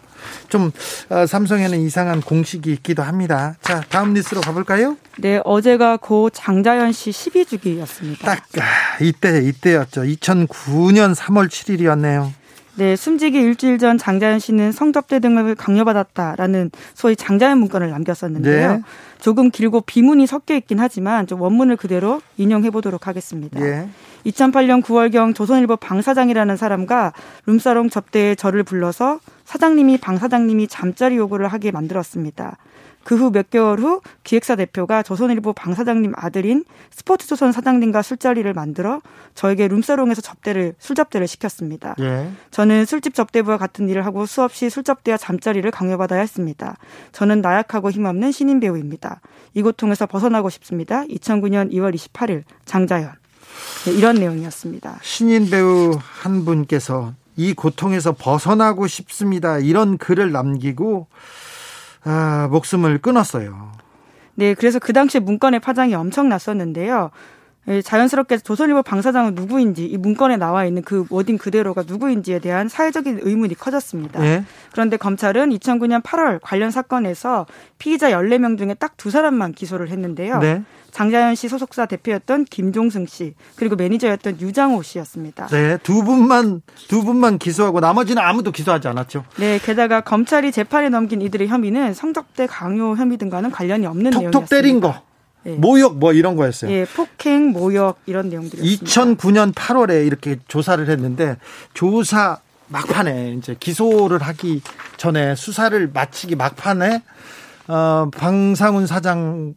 좀 어, 삼성에는 이상한 공식이 있기도 합니다. 자, 다음 뉴스로 가볼까요? 네, 어제가 고 장자연 씨 십이 주기였습니다. 딱 아, 이때 이때였죠. 이천구 년 삼월 칠 일이었네요. 네, 숨지기 일주일 전 장자연 씨는 성접대 등을 강요받았다라는 소위 장자연 문건을 남겼었는데요. 네. 조금 길고 비문이 섞여 있긴 하지만 좀 원문을 그대로 인용해 보도록 하겠습니다. 네. 이천팔 년 구월경 조선일보 방사장이라는 사람과 룸사롱 접대에 저를 불러서 사장님이 방사장님이 잠자리 요구를 하게 만들었습니다. 그 후 몇 개월 후 기획사 대표가 조선일보 방사장님 아들인 스포츠조선 사장님과 술자리를 만들어 저에게 룸사롱에서 접대를 술접대를 시켰습니다. 예. 저는 술집 접대부와 같은 일을 하고 수없이 술접대와 잠자리를 강요받아야 했습니다. 저는 나약하고 힘없는 신인 배우입니다. 이 고통에서 벗어나고 싶습니다. 이천구 년 이월 이십팔 일 장자연. 네, 이런 내용이었습니다. 신인 배우 한 분께서 이 고통에서 벗어나고 싶습니다. 이런 글을 남기고 아, 목숨을 끊었어요. 네, 그래서 그 당시에 문건의 파장이 엄청났었는데요. 자연스럽게 조선일보 방사장은 누구인지, 이 문건에 나와 있는 그 워딩 그대로가 누구인지에 대한 사회적인 의문이 커졌습니다. 예? 그런데 검찰은 이천구 년 팔월 관련 사건에서 피의자 열네 명 중에 딱 두 사람만 기소를 했는데요. 네? 장자연 씨 소속사 대표였던 김종승 씨, 그리고 매니저였던 유장호 씨였습니다. 네, 두 분만 두 분만 기소하고 나머지는 아무도 기소하지 않았죠. 네, 게다가 검찰이 재판에 넘긴 이들의 혐의는 성접대 강요 혐의 등과는 관련이 없는 톡톡 내용이었습니다. 톡톡 때린 거. 예. 모욕 뭐 이런 거였어요. 예, 폭행, 모욕 이런 내용들이었습니다. 이천구 년 팔월에 이렇게 조사를 했는데, 조사 막판에 이제 기소를 하기 전에, 수사를 마치기 막판에 어, 방상훈 사장을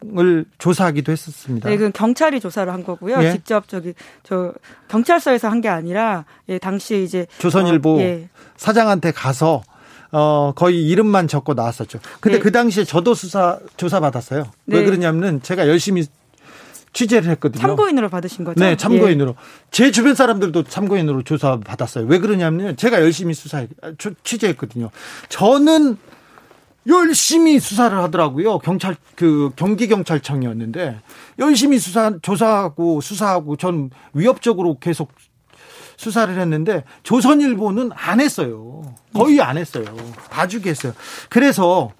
조사하기도 했었습니다. 네, 그 경찰이 조사를 한 거고요. 예? 직접 저기 저 경찰서에서 한 게 아니라, 예, 당시에 이제 조선일보 어, 예. 사장한테 가서. 어, 거의 이름만 적고 나왔었죠. 근데 네. 그 당시에 저도 수사, 조사받았어요. 네. 왜 그러냐면 제가 열심히 취재를 했거든요. 참고인으로 받으신 거죠? 네, 참고인으로. 예. 제 주변 사람들도 참고인으로 조사받았어요. 왜 그러냐면 제가 열심히 수사, 취재했거든요. 저는 열심히 수사를 하더라고요. 경찰, 그, 경기경찰청이었는데 열심히 수사, 조사하고 수사하고 전 위협적으로 계속 수사를 했는데, 조선일보는 안 했어요. 거의 안 했어요. 봐주게 했어요. 그래서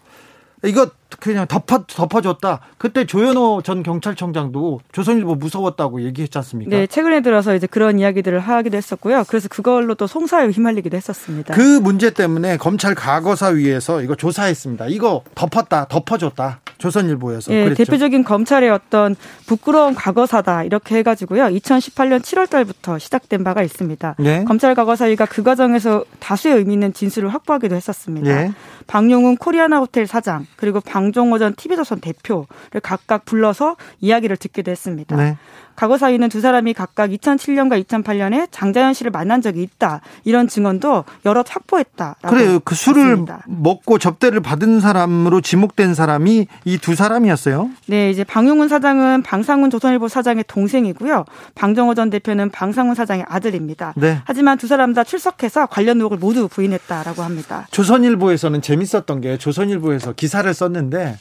이거 그냥 덮어, 덮어줬다. 그때 조현호 전 경찰청장도 조선일보 무서웠다고 얘기했지 않습니까? 네, 최근에 들어서 이제 그런 이야기들을 하기도 했었고요. 그래서 그걸로 또 송사에 휘말리기도 했었습니다. 그 문제 때문에 검찰 과거사위에서 이거 조사했습니다. 이거 덮었다, 덮어줬다. 조선일보에서. 네, 그랬죠. 대표적인 검찰의 어떤 부끄러운 과거사다 이렇게 해가지고요. 이천십팔 년 칠월 달부터 시작된 바가 있습니다. 네. 검찰 과거사위가 그 과정에서 다수의 의미 있는 진술을 확보하기도 했었습니다. 네. 방용훈 코리아나 호텔 사장, 그리고 방종호 전 티비조선 대표를 각각 불러서 이야기를 듣기도 했습니다. 네. 과거사위는 두 사람이 각각 이천칠 년과 이천팔 년에 장자연 씨를 만난 적이 있다, 이런 증언도 여러 확보했다라고. 그래요. 그 술을 했습니다. 먹고 접대를 받은 사람으로 지목된 사람이 이 두 사람이었어요. 네, 이제 방용훈 사장은 방상훈 조선일보 사장의 동생이고요. 방정호 전 대표는 방상훈 사장의 아들입니다. 네. 하지만 두 사람 다 출석해서 관련 의혹을 모두 부인했다라고 합니다. 조선일보에서는 재밌었던 게, 조선일보에서 기사를 썼는데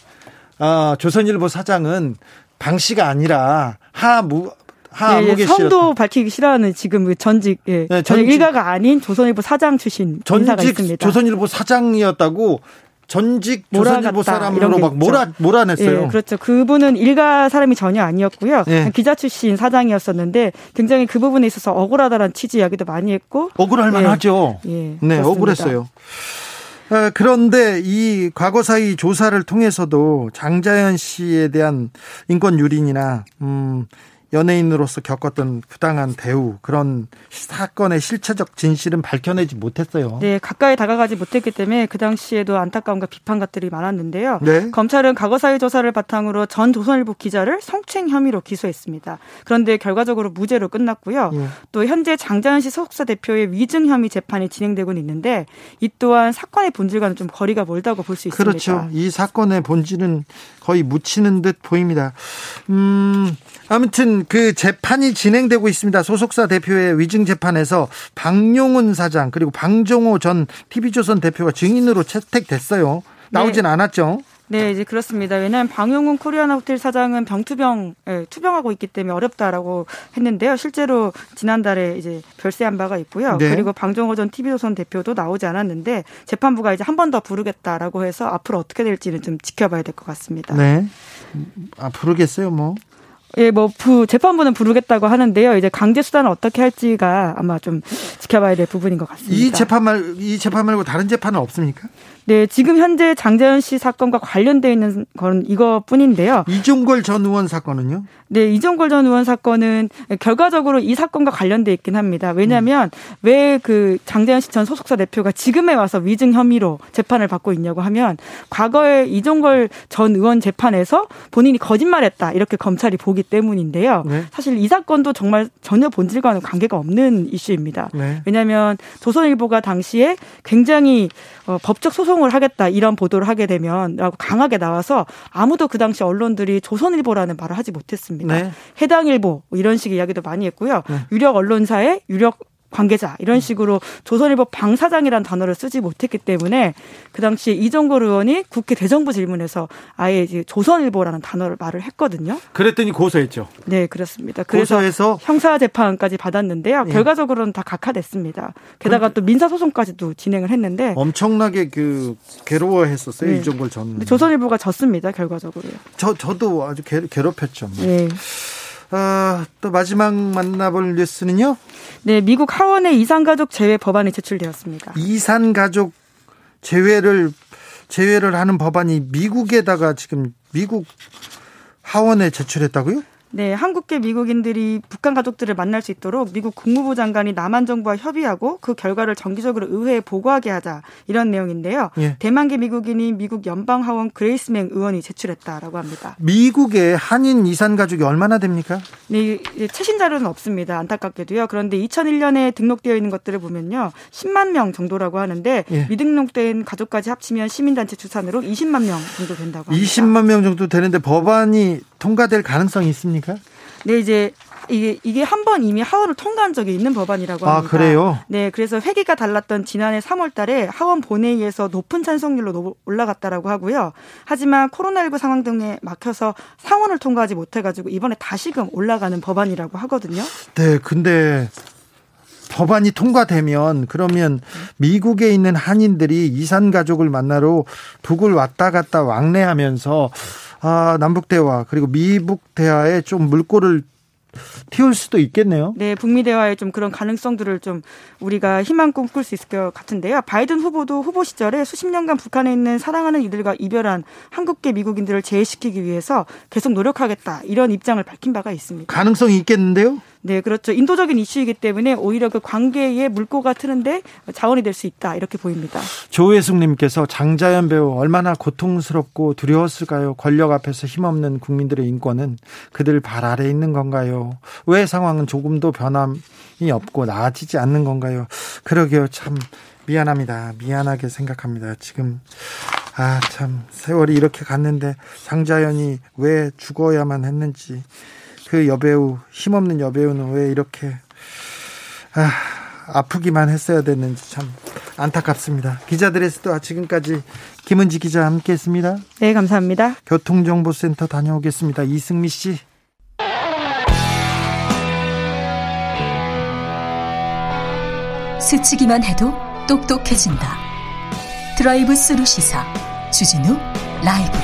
어, 조선일보 사장은 방 씨가 아니라 하무 하무개 씨, 예, 성도 밝히기 싫어하는 지금 전직, 예, 네, 전직 일가가 아닌 조선일보 사장 출신 인사가 있습니다. 전직 조선일보 사장이었다고. 전직 조선일보 사람으로 막 몰아, 몰아냈어요. 예, 그렇죠. 그분은 일가 사람이 전혀 아니었고요. 예. 기자 출신 사장이었었는데 굉장히 그 부분에 있어서 억울하다라는 취지 이야기도 많이 했고. 억울할 만하죠. 예. 예, 네, 그렇습니다. 억울했어요. 그런데 이 과거사위 조사를 통해서도 장자연 씨에 대한 인권 유린이나 음, 연예인으로서 겪었던 부당한 대우, 그런 사건의 실체적 진실은 밝혀내지 못했어요. 네, 가까이 다가가지 못했기 때문에 그 당시에도 안타까움과 비판 것들이 많았는데요. 네? 검찰은 과거사위 조사를 바탕으로 전 조선일보 기자를 성추행 혐의로 기소했습니다. 그런데 결과적으로 무죄로 끝났고요. 네. 또 현재 장자연 씨 소속사 대표의 위증 혐의 재판이 진행되고는 있는데, 이 또한 사건의 본질과는 좀 거리가 멀다고 볼 수 있습니다. 그렇죠. 이 사건의 본질은 거의 묻히는 듯 보입니다. 음, 아무튼 그 재판이 진행되고 있습니다. 소속사 대표의 위증 재판에서 방용훈 사장, 그리고 방종호 전 티비조선 대표가 증인으로 채택됐어요. 나오진 네. 않았죠. 네, 이제 그렇습니다. 왜냐하면 방용훈 코리아나 호텔 사장은 병투병, 예, 투병하고 있기 때문에 어렵다라고 했는데요. 실제로 지난달에 이제 별세한 바가 있고요. 네. 그리고 방종호 전 티비조선 대표도 나오지 않았는데, 재판부가 이제 한 번 더 부르겠다라고 해서 앞으로 어떻게 될지는 좀 지켜봐야 될 것 같습니다. 네, 아, 부르겠어요, 뭐. 예, 뭐, 부, 재판부는 부르겠다고 하는데요. 이제 강제 수단을 어떻게 할지가 아마 좀 지켜봐야 될 부분인 것 같습니다. 이 재판 말, 이 재판 말고 다른 재판은 없습니까? 네, 지금 현재 장자연 씨 사건과 관련되어 있는 건 이거뿐인데요. 이종걸 전 의원 사건은요? 네, 이종걸 전 의원 사건은 결과적으로 이 사건과 관련되어 있긴 합니다. 왜냐하면 음. 왜 그 장자연 씨 전 소속사 대표가 지금에 와서 위증 혐의로 재판을 받고 있냐고 하면, 과거에 이종걸 전 의원 재판에서 본인이 거짓말했다 이렇게 검찰이 보기 때문인데요. 네. 사실 이 사건도 정말 전혀 본질과는 관계가 없는 이슈입니다. 네. 왜냐하면 조선일보가 당시에 굉장히 어, 법적 소송을 하겠다 이런 보도를 하게 되면 라고 강하게 나와서 아무도 그 당시 언론들이 조선일보라는 말을 하지 못했습니다. 네. 해당일보 이런 식의 이야기도 많이 했고요. 네. 유력 언론사의 유력 관계자 이런 식으로 조선일보 방사장이라는 단어를 쓰지 못했기 때문에 그 당시 이종걸 의원이 국회 대정부 질문에서 아예 이제 조선일보라는 단어를 말을 했거든요. 그랬더니 고소했죠. 네, 그렇습니다. 그래서 고소해서 형사 재판까지 받았는데요. 예. 결과적으로는 다 각하됐습니다. 게다가 또 민사 소송까지도 진행을 했는데 엄청나게 그 괴로워했었어요. 네. 이종걸 전 조선일보가 졌습니다. 결과적으로요. 저 저도 아주 괴, 괴롭혔죠. 뭐. 네. 아, 또 마지막 만나볼 뉴스는요? 네, 미국 하원에 이산가족 제외 법안이 제출되었습니다. 이산가족 제외를 제외를 하는 법안이 미국에다가 지금 미국 하원에 제출했다고요? 네, 한국계 미국인들이 북한 가족들을 만날 수 있도록 미국 국무부 장관이 남한 정부와 협의하고 그 결과를 정기적으로 의회에 보고하게 하자 이런 내용인데요. 예. 대만계 미국인이 미국 연방하원 그레이스맹 의원이 제출했다라고 합니다. 미국의 한인 이산 가족이 얼마나 됩니까? 네, 최신 자료는 없습니다. 안타깝게도요. 그런데 이천일 년에 등록되어 있는 것들을 보면요, 십만 명 정도라고 하는데 예. 미등록된 가족까지 합치면 시민단체 추산으로 이십만 명 정도 된다고 합니다. 이십만 명 정도 되는데 법안이 통과될 가능성이 있습니까? 네, 이제 이게 이게 한 번 이미 하원을 통과한 적이 있는 법안이라고 합니다. 아, 그래요? 네, 그래서 회기가 달랐던 지난해 삼월 달에 하원 본회의에서 높은 찬성률로 올라갔다라고 하고요. 하지만 코로나십구 상황 등에 막혀서 상원을 통과하지 못해가지고 이번에 다시금 올라가는 법안이라고 하거든요. 네, 근데 법안이 통과되면 그러면 미국에 있는 한인들이 이산 가족을 만나러 북을 왔다 갔다 왕래하면서 아, 남북 대화 그리고 미북 대화에 좀 물꼬를 튀울 수도 있겠네요. 네, 북미 대화에 좀 그런 가능성들을 좀 우리가 희망 꿈꿀 수 있을 것 같은데요. 바이든 후보도 후보 시절에 수십 년간 북한에 있는 사랑하는 이들과 이별한 한국계 미국인들을 재해시키기 위해서 계속 노력하겠다 이런 입장을 밝힌 바가 있습니다. 가능성이 있겠는데요? 네, 그렇죠. 인도적인 이슈이기 때문에 오히려 그 관계에 물꼬가 트는데 자원이 될 수 있다 이렇게 보입니다. 조혜숙님께서 장자연 배우 얼마나 고통스럽고 두려웠을까요? 권력 앞에서 힘없는 국민들의 인권은 그들 발 아래에 있는 건가요? 왜 상황은 조금도 변함이 없고 나아지지 않는 건가요? 그러게요. 참 미안합니다. 미안하게 생각합니다. 지금 아, 참 세월이 이렇게 갔는데 장자연이 왜 죽어야만 했는지 그 여배우, 힘없는 여배우는 왜 이렇게 아, 아프기만 했어야 됐는지 참 안타깝습니다. 기자들의 수다 지금까지 김은지 기자 함께했습니다. 네, 감사합니다. 교통정보센터 다녀오겠습니다. 이승미 씨. 스치기만 해도 똑똑해진다. 드라이브 스루 시사 주진우 라이브.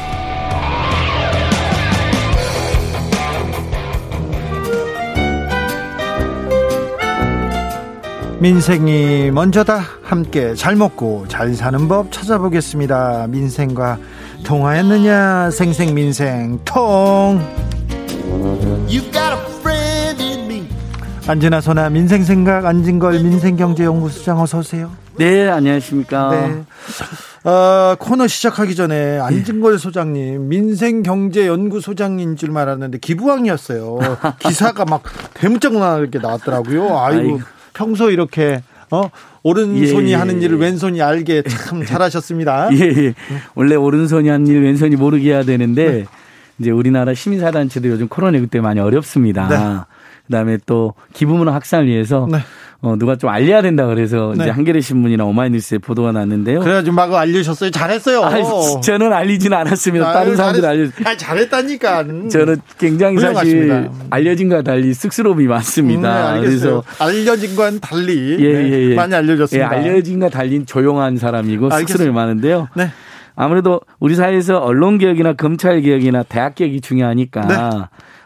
민생이 먼저다. 함께 잘 먹고 잘 사는 법 찾아보겠습니다. 민생과 통하였느냐. 생생민생통. 안진아 선아 민생생각 안진걸 민생경제연구소장 어서 오세요. 네, 안녕하십니까. 네. 어, 코너 시작하기 전에 안진걸 소장님 민생경제연구소장인 줄 알았는데 기부왕이었어요. 기사가 막 대문짝나게 나왔더라고요. 아이고. 평소 이렇게 어 오른손이 예. 하는 일을 왼손이 알게 참 잘하셨습니다. 예, 예. 원래 오른손이 하는 일 왼손이 모르게 해야 되는데 네. 이제 우리나라 시민사단체도 요즘 코로나십구 때문에 많이 어렵습니다. 네. 그다음에 또 기부문화 확산을 위해서 네. 어, 누가 좀 알려야 된다 그래서 네. 이제 한겨레 신문이나 오마이뉴스에 보도가 났는데요. 그래가지고 막 알려셨어요. 잘했어요. 아이, 저는 알리지는 않았습니다. 아유, 다른 사람들 알려. 아, 잘했다니까. 저는 굉장히 훌륭하십니다. 사실 알려진과 달리 쑥스러움이 많습니다. 음, 네, 그래서 알려진과는 달리 예, 예, 예. 많이 알려졌습니다. 예, 알려진과 달리 조용한 사람이고 알겠습니다. 쑥스러움이 많은데요. 네. 아무래도 우리 사회에서 언론 개혁이나 검찰 개혁이나 대학 개혁이 중요하니까 네.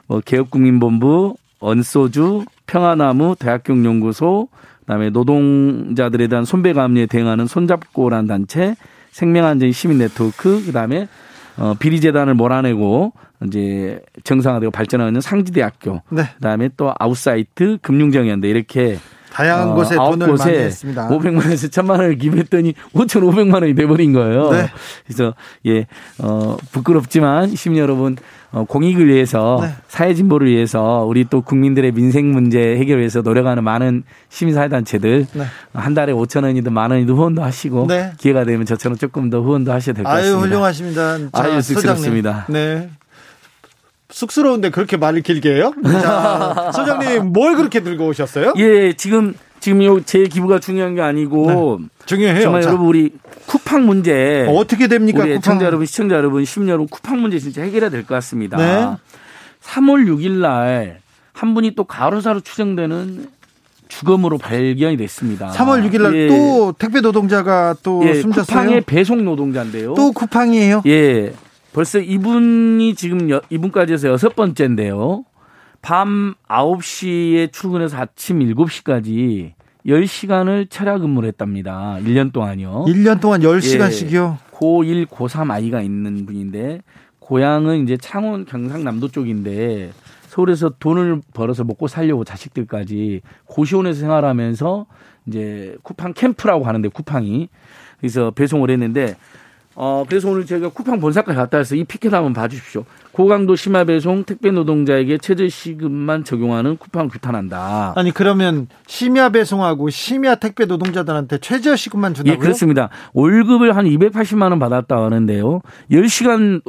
뭐 개혁국민본부 언소주, 평화나무, 대학교연구소, 그다음에 노동자들에 대한 손배감리에 대응하는 손잡고라는 단체, 생명안전 시민 네트워크, 그다음에 어, 비리재단을 몰아내고 이제 정상화되고 발전하는 상지대학교, 네. 그다음에 또 아웃사이트, 금융정연대 이렇게. 다양한 어, 곳에 돈을 많이 했습니다. 오백만 원에서 천만 원을 기부했더니 오천오백만 원이 돼버린 거예요. 네. 그래서 예, 어, 부끄럽지만 시민 여러분 어, 공익을 위해서 네. 사회 진보를 위해서 우리 또 국민들의 민생 문제 해결을 위해서 노력하는 많은 시민사회단체들 네. 한 달에 오천 원이든 만 원이든 후원도 하시고 네. 기회가 되면 저처럼 조금 더 후원도 하셔야 될 것 같습니다. 아유, 훌륭하십니다. 아유, 쑥스럽습니다. 네. 쑥스러운데 그렇게 말을 길게 해요? 자, 소장님 뭘 그렇게 들고 오셨어요? 예, 지금 지금 요 제 기부가 중요한 게 아니고 네. 중요해요. 정말 자. 여러분 우리 쿠팡 문제 어떻게 됩니까? 우리 애청자 여러분, 시청자 여러분, 시민 여러분, 쿠팡 문제 진짜 해결해야 될 것 같습니다. 네. 삼월 육일 날 한 분이 또 가로사로 추정되는 주검으로 발견이 됐습니다. 삼월 육일 날 또 예. 택배 노동자가 또 예. 숨졌어요. 쿠팡의 배송 노동자인데요. 또 쿠팡이에요? 예. 벌써 이분이 지금 여, 이분까지 해서 여섯 번째인데요. 밤 아홉 시에 출근해서 아침 일곱 시까지 열 시간을 체라 근무를 했답니다. 일 년 동안요. 일 년 동안 열 시간씩이요? 예. 고일, 고삼 아이가 있는 분인데 고향은 이제 창원 경상남도 쪽인데 서울에서 돈을 벌어서 먹고 살려고 자식들까지 고시원에서 생활하면서 이제 쿠팡 캠프라고 하는데 쿠팡이 그래서 배송을 했는데 어 그래서 오늘 제가 쿠팡 본사까지 갔다 와서 이 피켓 한번 봐주십시오. 고강도 심야 배송 택배 노동자에게 최저 시급만 적용하는 쿠팡 규탄한다. 아니 그러면 심야 배송하고 심야 택배 노동자들한테 최저 시급만 준다고요? 예, 그렇습니다. 월급을 한 이백팔십만 원 받았다고 하는데요. 열 시간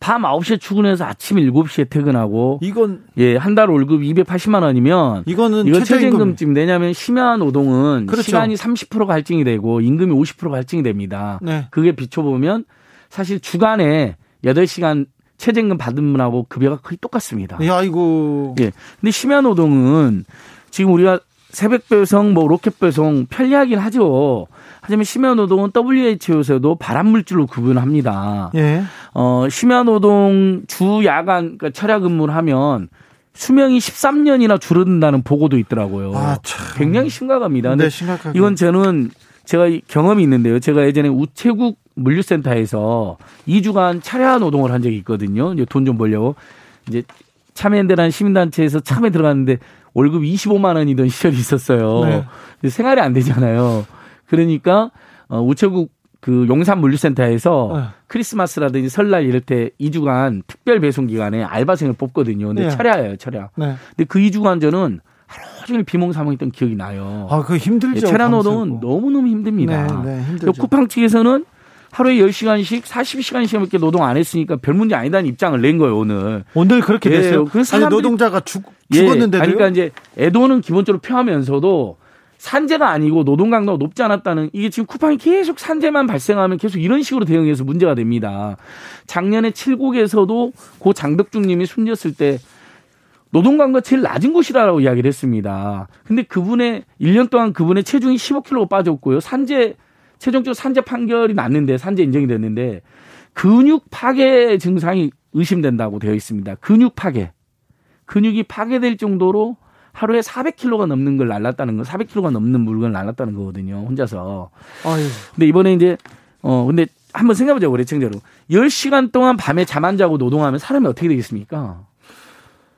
밤 아홉 시에 출근해서 아침 일곱 시에 퇴근하고 이건 예, 한 달 월급 이백팔십만 원이면 이거는 이거 최저임금쯤 내냐면 심야 노동은 그렇죠. 시간이 삼십 퍼센트가 할증이 되고 임금이 오십 퍼센트가 할증이 됩니다. 네. 그게 비춰 보면 사실 주간에 여덟 시간 최저임금 받은 분하고 급여가 거의 똑같습니다. 야, 아이고. 예. 근데 심야 노동은 지금 우리가 새벽 배송, 뭐 로켓 배송 편리하긴 하죠. 하지만 심야 노동은 더블유에이치오에서도 발암물질로 구분합니다. 예. 어, 심야 노동 주 야간 그러니까 철야 근무를 하면 수명이 십삼 년이나 줄어든다는 보고도 있더라고요. 아, 참. 굉장히 심각합니다. 근데 네, 심각하게. 이건 저는 제가 경험이 있는데요. 제가 예전에 우체국 물류센터에서 이 주간 철야 노동을 한 적이 있거든요. 이제 돈 좀 벌려고 이제 참여연대라는 시민단체에서 참에 들어갔는데 월급 이십오만 원이던 시절이 있었어요. 네. 근데 생활이 안 되잖아요. 그러니까 우체국 그 용산 물류센터에서 네. 크리스마스라든지 설날 이럴 때 이 주간 특별 배송 기간에 알바생을 뽑거든요. 근데 네. 철야예요, 철야. 네. 근데 그 이 주간 저는 하루 종일 비몽사몽했던 기억이 나요. 아, 그거 힘들죠. 예, 철야 노동은 너무너무 힘듭니다. 네, 네, 힘들죠. 쿠팡 측에서는 하루에 열 시간씩 사십 시간씩 노동 안 했으니까 별 문제 아니다는 입장을 낸 거예요, 오늘. 오늘 그렇게 예, 됐어요? 그 사람들이, 아니, 노동자가 죽, 예, 죽었는데도요? 아니, 그러니까 이제 애도는 기본적으로 표하면서도 산재가 아니고 노동 강도가 높지 않았다는 이게 지금 쿠팡이 계속 산재만 발생하면 계속 이런 식으로 대응해서 문제가 됩니다. 작년에 칠곡에서도 고 장덕중 님이 숨졌을 때 노동 강도가 제일 낮은 곳이라고 이야기를 했습니다. 근데 그분의 일 년 동안 그분의 체중이 십오 킬로그램 빠졌고요. 산재 최종적으로 산재 판결이 났는데 산재 인정이 됐는데 근육 파괴 증상이 의심된다고 되어 있습니다. 근육 파괴. 근육이 파괴될 정도로 하루에 사백 킬로그램가 넘는 걸 날랐다는 건 사백 킬로그램가 넘는 물건을 날랐다는 거거든요. 혼자서. 어휴. 근데 이번에 이제 어 근데 한번 생각해 보자고 그래 청자로. 열 시간 동안 밤에 잠 안 자고 노동하면 사람이 어떻게 되겠습니까?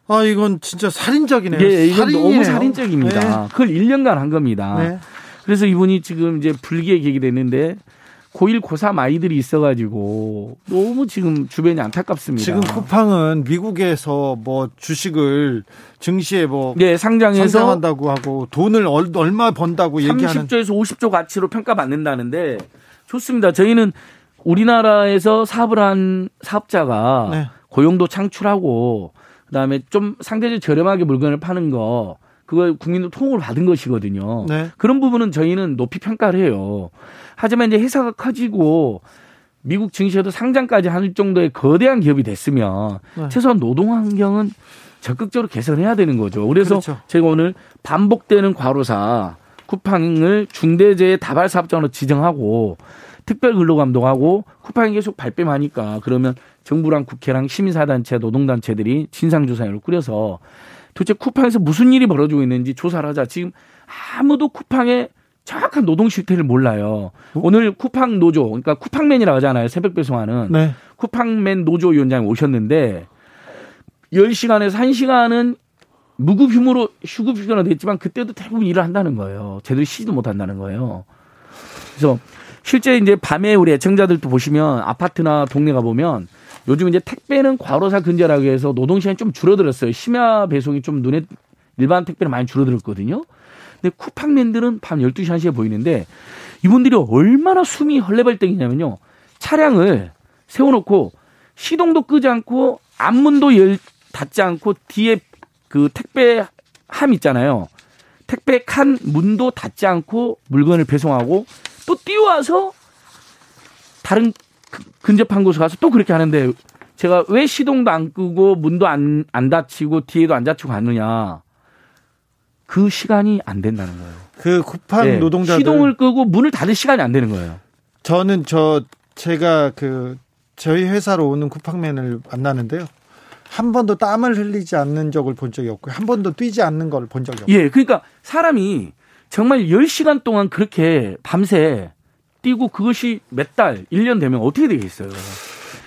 아, 이건 진짜 살인적이네요. 예, 이건 살인이네요. 너무 살인적입니다. 네. 그걸 일 년간 한 겁니다. 네. 그래서 이분이 지금 이제 불기의 계기 됐는데 고일, 고삼 아이들이 있어가지고 너무 지금 주변이 안타깝습니다. 지금 쿠팡은 미국에서 뭐 주식을 증시에 뭐 네, 상장해서 상장한다고 하고 돈을 얼마 번다고 얘기하는 삼십 조에서 오십 조 가치로 평가받는다는데 좋습니다. 저희는 우리나라에서 사업을 한 사업자가 네. 고용도 창출하고 그다음에 좀 상대적으로 저렴하게 물건을 파는 거 그걸 국민도 통을 받은 것이거든요. 네. 그런 부분은 저희는 높이 평가를 해요. 하지만 이제 회사가 커지고 미국 증시에도 상장까지 할 정도의 거대한 기업이 됐으면 네. 최소한 노동 환경은 적극적으로 개선해야 되는 거죠. 그래서 그렇죠. 제가 오늘 반복되는 과로사 쿠팡을 중대재해 다발사업장으로 지정하고 특별 근로감독하고 쿠팡이 계속 발뺌하니까 그러면 정부랑 국회랑 시민사단체 노동단체들이 진상조사위원회를 꾸려서 도대체 쿠팡에서 무슨 일이 벌어지고 있는지 조사를 하자. 지금 아무도 쿠팡의 정확한 노동 실태를 몰라요. 오늘 쿠팡 노조, 그러니까 쿠팡맨이라고 하잖아요. 새벽 배송하는. 네. 쿠팡맨 노조위원장이 오셨는데 열 시간에서 한 시간은 무급휴무로 휴급휴가가 됐지만 그때도 대부분 일을 한다는 거예요. 제대로 쉬지도 못한다는 거예요. 그래서 실제 이제 밤에 우리 애청자들도 보시면 아파트나 동네 가보면 요즘 이제 택배는 과로사 근절하기 위해서 노동시간이 좀 줄어들었어요. 심야 배송이 좀 눈에 일반 택배는 많이 줄어들었거든요. 근데 쿠팡맨들은 밤 열두 시 한 시에 보이는데 이분들이 얼마나 숨이 헐레벌떡이냐면요. 차량을 세워놓고 시동도 끄지 않고 앞문도 열 닫지 않고 뒤에 그 택배 함 있잖아요. 택배 칸 문도 닫지 않고 물건을 배송하고 또 뛰어와서 다른 근접한 곳에 가서 또 그렇게 하는데 제가 왜 시동도 안 끄고 문도 안, 안 닫히고 뒤에도 안 닫히고 가느냐. 그 시간이 안 된다는 거예요. 그 쿠팡 네. 노동자들. 시동을 끄고 문을 닫을 시간이 안 되는 거예요. 저는 저 제가 그 저희 회사로 오는 쿠팡맨을 만나는데요. 한 번도 땀을 흘리지 않는 적을 본 적이 없고 한 번도 뛰지 않는 걸 본 적이 없고. 예, 그러니까 사람이 정말 열 시간 동안 그렇게 밤새 뛰고 그것이 몇 달, 일 년 되면 어떻게 되겠어요.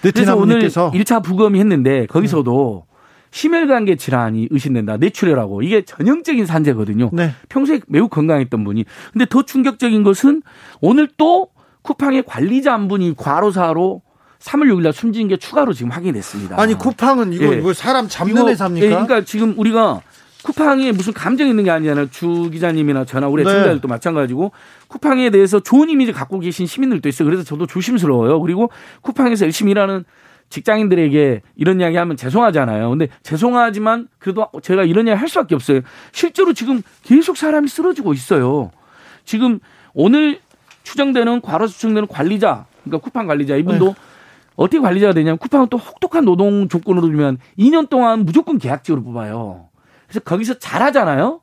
그래서 오늘 님께서. 일 차 부검이 했는데 거기서도 네. 심혈관계 질환이 의심된다. 뇌출혈하고 이게 전형적인 산재거든요. 네. 평소에 매우 건강했던 분이. 근데 더 충격적인 것은 오늘 또 쿠팡의 관리자 한 분이 과로사로 삼월 육일 날 숨진 게 추가로 지금 확인이 됐습니다. 아니 쿠팡은 이거 예. 뭐 사람 잡는 이거, 회사입니까? 예, 그러니까 지금 우리가 쿠팡에 무슨 감정이 있는 게 아니잖아요. 주 기자님이나 저나 우리 청자들도 네. 마찬가지고 쿠팡에 대해서 좋은 이미지 갖고 계신 시민들도 있어요. 그래서 저도 조심스러워요. 그리고 쿠팡에서 열심히 일하는 직장인들에게 이런 이야기하면 죄송하잖아요. 근데 죄송하지만 그래도 제가 이런 이야기 할 수밖에 없어요. 실제로 지금 계속 사람이 쓰러지고 있어요. 지금 오늘 추정되는 과로 추정되는 관리자, 그러니까 쿠팡 관리자 이분도 네. 어떻게 관리자가 되냐면 쿠팡은 또 혹독한 노동 조건으로 주면 이 년 동안 무조건 계약직으로 뽑아요. 그래서 거기서 잘하잖아요.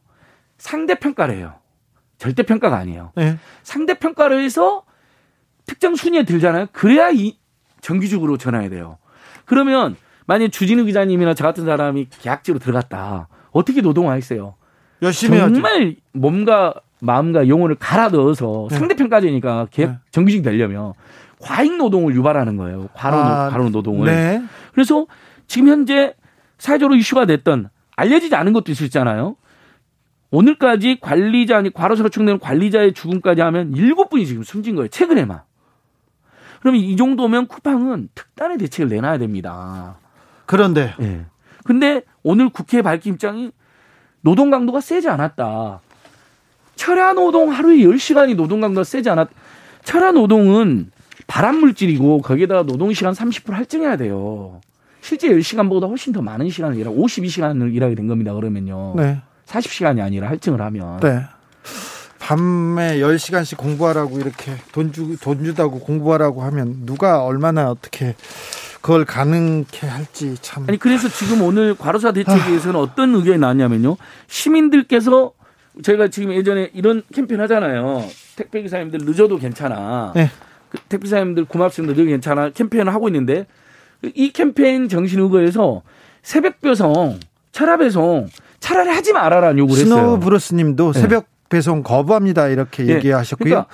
상대평가를 해요. 절대평가가 아니에요. 네. 상대평가를 해서 특정 순위에 들잖아요. 그래야 이 정규직으로 전환해야 돼요. 그러면 만약에 주진우 기자님이나 저 같은 사람이 계약직으로 들어갔다. 어떻게 노동하겠어요? 열심히 해야죠. 정말 해야지. 몸과 마음과 영혼을 갈아 넣어서 네. 상대평가제니까 계약, 네. 정규직 되려면. 과잉 노동을 유발하는 거예요. 과로, 아, 과로 노동을. 네. 그래서 지금 현재 사회적으로 이슈가 됐던 알려지지 않은 것도 있었잖아요. 오늘까지 관리자, 아니, 과로사로 추정되는 관리자의 죽음까지 하면 일곱 분이 지금 숨진 거예요. 최근에만. 그러면 이 정도면 쿠팡은 특단의 대책을 내놔야 됩니다. 그런데. 예. 네. 근데 오늘 국회에 밝힌 입장이 노동 강도가 세지 않았다. 철야 노동 하루에 열 시간이 노동 강도가 세지 않았다. 철야 노동은 발암물질이고 거기에다가 노동시간 삼십 퍼센트 할증해야 돼요. 실제 열 시간보다 훨씬 더 많은 시간을 일하고 오십이 시간을 일하게 된 겁니다. 그러면요. 네. 사십 시간이 아니라 할증을 하면. 네. 밤에 열 시간씩 공부하라고 이렇게 돈, 주, 돈 주다고 공부하라고 하면 누가 얼마나 어떻게 그걸 가능케 할지 참. 아니 그래서 지금 오늘 과로사 대책위에서는 아. 어떤 의견이 나왔냐면요. 시민들께서 저희가 지금 예전에 이런 캠페인 하잖아요. 택배기사님들 늦어도 괜찮아. 네. 택배사님들 고맙습니다. 늘 괜찮아. 캠페인을 하고 있는데 이 캠페인 정신의거에서 새벽 배송, 철야 배송 차라리 하지 말아라는 요구를 했어요. 스노우 브루스님도 네. 새벽 배송 거부합니다. 이렇게 네. 얘기하셨고요.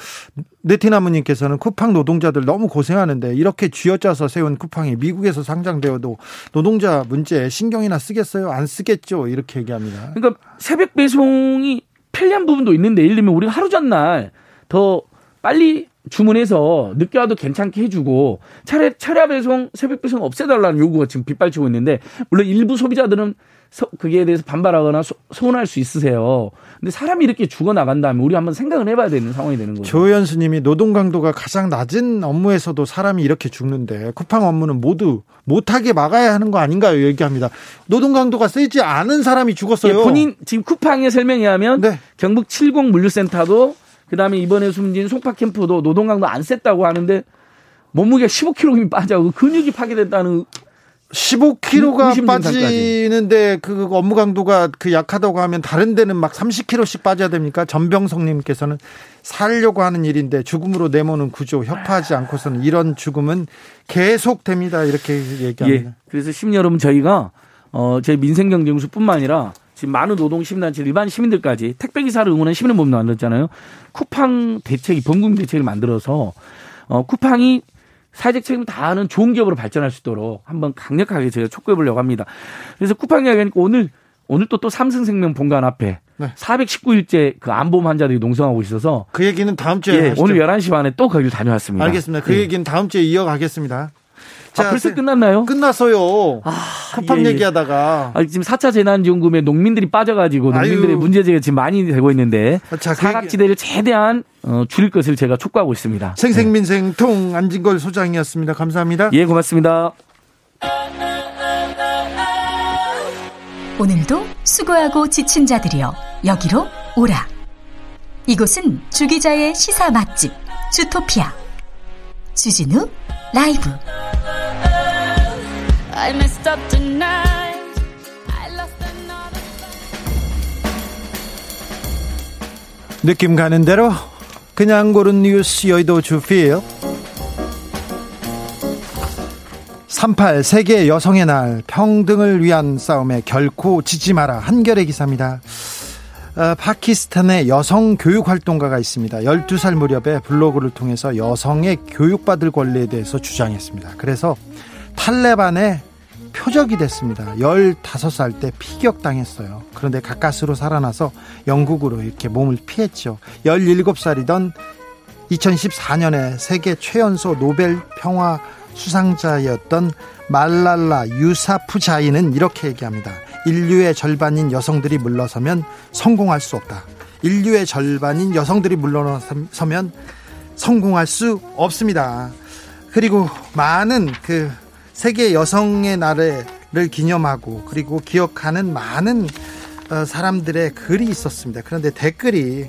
네티나무님께서는 그러니까 쿠팡 노동자들 너무 고생하는데 이렇게 쥐어짜서 세운 쿠팡이 미국에서 상장되어도 노동자 문제에 신경이나 쓰겠어요? 안 쓰겠죠. 이렇게 얘기합니다. 그러니까 새벽 배송이 편리한 부분도 있는데 예를 들면 우리가 하루 전날 더 빨리 주문해서 늦게 와도 괜찮게 해주고 차례 차례 배송 새벽 배송 없애달라는 요구가 지금 빗발치고 있는데 물론 일부 소비자들은 서, 그게 대해서 반발하거나 소, 소원할 수 있으세요. 근데 사람이 이렇게 죽어 나간다면 우리 한번 생각을 해봐야 되는 상황이 되는 거죠. 조현수님이 노동 강도가 가장 낮은 업무에서도 사람이 이렇게 죽는데 쿠팡 업무는 모두 못하게 막아야 하는 거 아닌가요? 얘기합니다. 노동 강도가 세지 않은 사람이 죽었어요. 예, 본인 지금 쿠팡에 설명하면 네. 경북 칠십 물류센터도 그다음에 이번에 숨진 송파캠프도 노동강도 안 셌다고 하는데 몸무게가 십오 킬로그램이 빠져고 근육이 파괴됐다는 십오 킬로그램가 빠지는데 그 업무 강도가 그 약하다고 하면 다른 데는 막 삼십 킬로그램씩 빠져야 됩니까? 전병성님께서는 살려고 하는 일인데 죽음으로 내모는 구조 협파하지 않고서는 이런 죽음은 계속됩니다. 이렇게 얘기합니다. 예, 그래서 시민 여러분 저희가 어, 제 민생경제연구소뿐만 아니라 지금 많은 노동시민단체 일반 시민들까지 택배기사를 응원한 시민의모임도 만들었잖아요. 쿠팡 대책이 범금 대책을 만들어서 어, 쿠팡이 사회적 책임을 다하는 좋은 기업으로 발전할 수 있도록 한번 강력하게 제가 촉구해보려고 합니다. 그래서 쿠팡 이야기하니까 오늘 오늘 또 또 삼성생명 본관 앞에 네. 사백십구 일째 그 안보험 환자들이 농성하고 있어서 그 얘기는 다음 주에 예, 오늘 열한 시 반에 또 거기를 다녀왔습니다. 알겠습니다. 그 예. 얘기는 다음 주에 이어가겠습니다. 자, 아, 벌써 끝났나요? 끝났어요. 아, 쿠팡 예, 예. 얘기하다가. 아, 지금 사 차 재난지원금에 농민들이 빠져가지고 농민들의 아유. 문제제기가 지금 많이 되고 있는데 자, 사각지대를 그 얘기... 최대한 어, 줄일 것을 제가 촉구하고 있습니다. 생생민생통 네. 안진걸 소장이었습니다. 감사합니다. 예, 고맙습니다. 오늘도 수고하고 지친 자들이여 여기로 오라. 이곳은 주기자의 시사 맛집 주토피아 주진우 라이브. 느낌 가는 대로 그냥 고른 뉴스 여의도 주필. 삼팔 세계 여성의 날, 평등을 위한 싸움에 결코 지지 마라. 한겨레 기사입니다. 어, 파키스탄의 여성 교육 활동가가 있습니다. 열두 살 무렵에 블로그를 통해서 여성의 교육받을 권리에 대해서 주장했습니다. 그래서 탈레반의 표적이 됐습니다. 열다섯 살 때 피격당했어요. 그런데 가까스로 살아나서 영국으로 이렇게 몸을 피했죠. 열일곱 살이던 이천십사 년에 세계 최연소 노벨 평화 수상자였던 말랄라 유사푸자이는 이렇게 얘기합니다. 인류의 절반인 여성들이 물러서면 성공할 수 없다. 인류의 절반인 여성들이 물러서면 성공할 수 없습니다. 그리고 많은 그 세계 여성의 날을 기념하고 그리고 기억하는 많은 사람들의 글이 있었습니다. 그런데 댓글이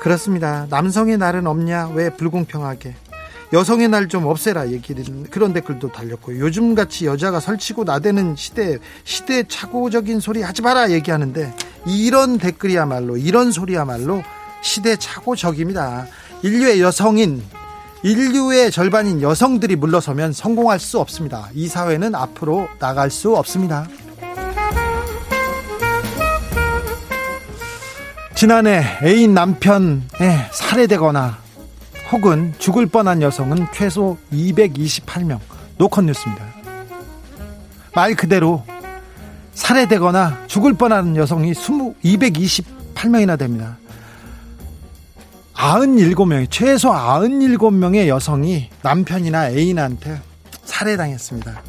그렇습니다. 남성의 날은 없냐? 왜 불공평하게? 여성의 날 좀 없애라 얘기는 그런 댓글도 달렸고, 요즘같이 여자가 설치고 나대는 시대에 시대착오적인 소리 하지 마라 얘기하는데, 이런 댓글이야말로, 이런 소리야말로 시대착오적입니다. 인류의 여성인 인류의 절반인 여성들이 물러서면 성공할 수 없습니다. 이 사회는 앞으로 나갈 수 없습니다. 지난해 애인 남편에 살해되거나 혹은 죽을 뻔한 여성은 최소 이백이십팔 명. 노컷뉴스입니다. 말 그대로 살해되거나 죽을 뻔한 여성이 이백이십팔 명이나 됩니다. 구십칠 명이, 최소 구십칠 명의 여성이 남편이나 애인한테 살해당했습니다.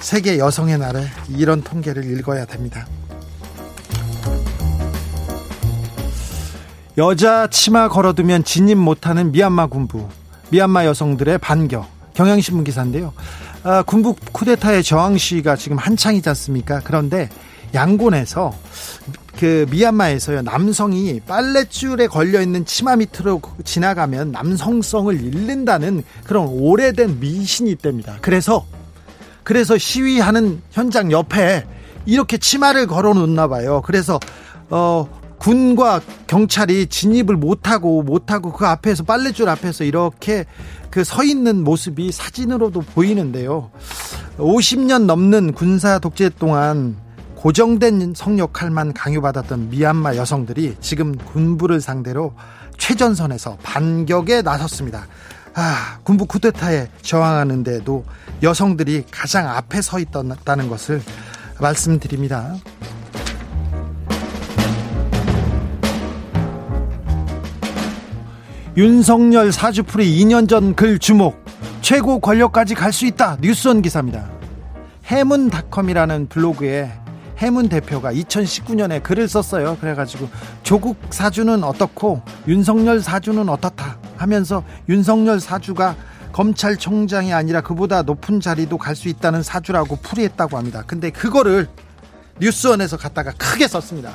세계 여성의 날에 이런 통계를 읽어야 됩니다. 여자 치마 걸어두면 진입 못하는 미얀마 군부, 미얀마 여성들의 반격. 경향신문 기사인데요. 아, 군부 쿠데타의 저항 시위가 지금 한창이지 않습니까? 그런데 양곤에서, 그 미얀마에서요, 남성이 빨랫줄에 걸려있는 치마 밑으로 지나가면 남성성을 잃는다는 그런 오래된 미신이 있답니다. 그래서 그래서 시위하는 현장 옆에 이렇게 치마를 걸어놓나 봐요. 그래서 어. 군과 경찰이 진입을 못하고 못하고 그 앞에서 빨랫줄 앞에서 이렇게 그 서 있는 모습이 사진으로도 보이는데요. 오십 년 넘는 군사 독재 동안 고정된 성역할만 강요받았던 미얀마 여성들이 지금 군부를 상대로 최전선에서 반격에 나섰습니다. 아, 군부 쿠데타에 저항하는데도 여성들이 가장 앞에 서 있다는 것을 말씀드립니다. 윤석열 사주풀이 이 년 전 글 주목. 최고 권력까지 갈 수 있다. 뉴스원 기사입니다. 해문닷컴이라는 블로그에 해문 대표가 이천십구 년에 글을 썼어요. 그래가지고 조국 사주는 어떻고 윤석열 사주는 어떻다 하면서 윤석열 사주가 검찰총장이 아니라 그보다 높은 자리도 갈 수 있다는 사주라고 풀이했다고 합니다. 근데 그거를 뉴스원에서 갖다가 크게 썼습니다.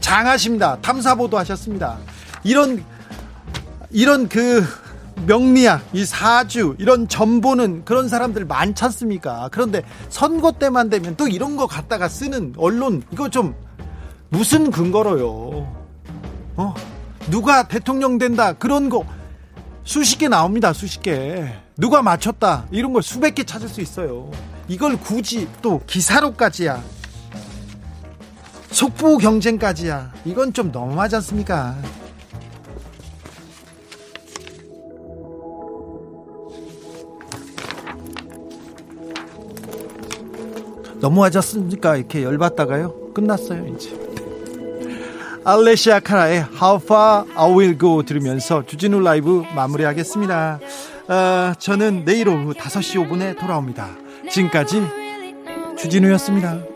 장하십니다. 탐사보도 하셨습니다. 이런 이런 그 명리학, 이 사주, 이런 전보는 그런 사람들 많지 않습니까? 그런데 선거 때만 되면 또 이런 거 갖다가 쓰는 언론, 이거 좀 무슨 근거로요? 어? 누가 대통령 된다 그런 거 수십 개 나옵니다. 수십 개. 누가 맞췄다 이런 걸 수백 개 찾을 수 있어요. 이걸 굳이 또 기사로까지야, 속보 경쟁까지야, 이건 좀 너무하지 않습니까? 너무하지 않습니까? 이렇게 열받다가요 끝났어요 이제. 알레시아 카라의 How Far I Will Go 들으면서 주진우 라이브 마무리하겠습니다. 어, 저는 내일 오후 다섯 시 오 분에 돌아옵니다. 지금까지 주진우였습니다.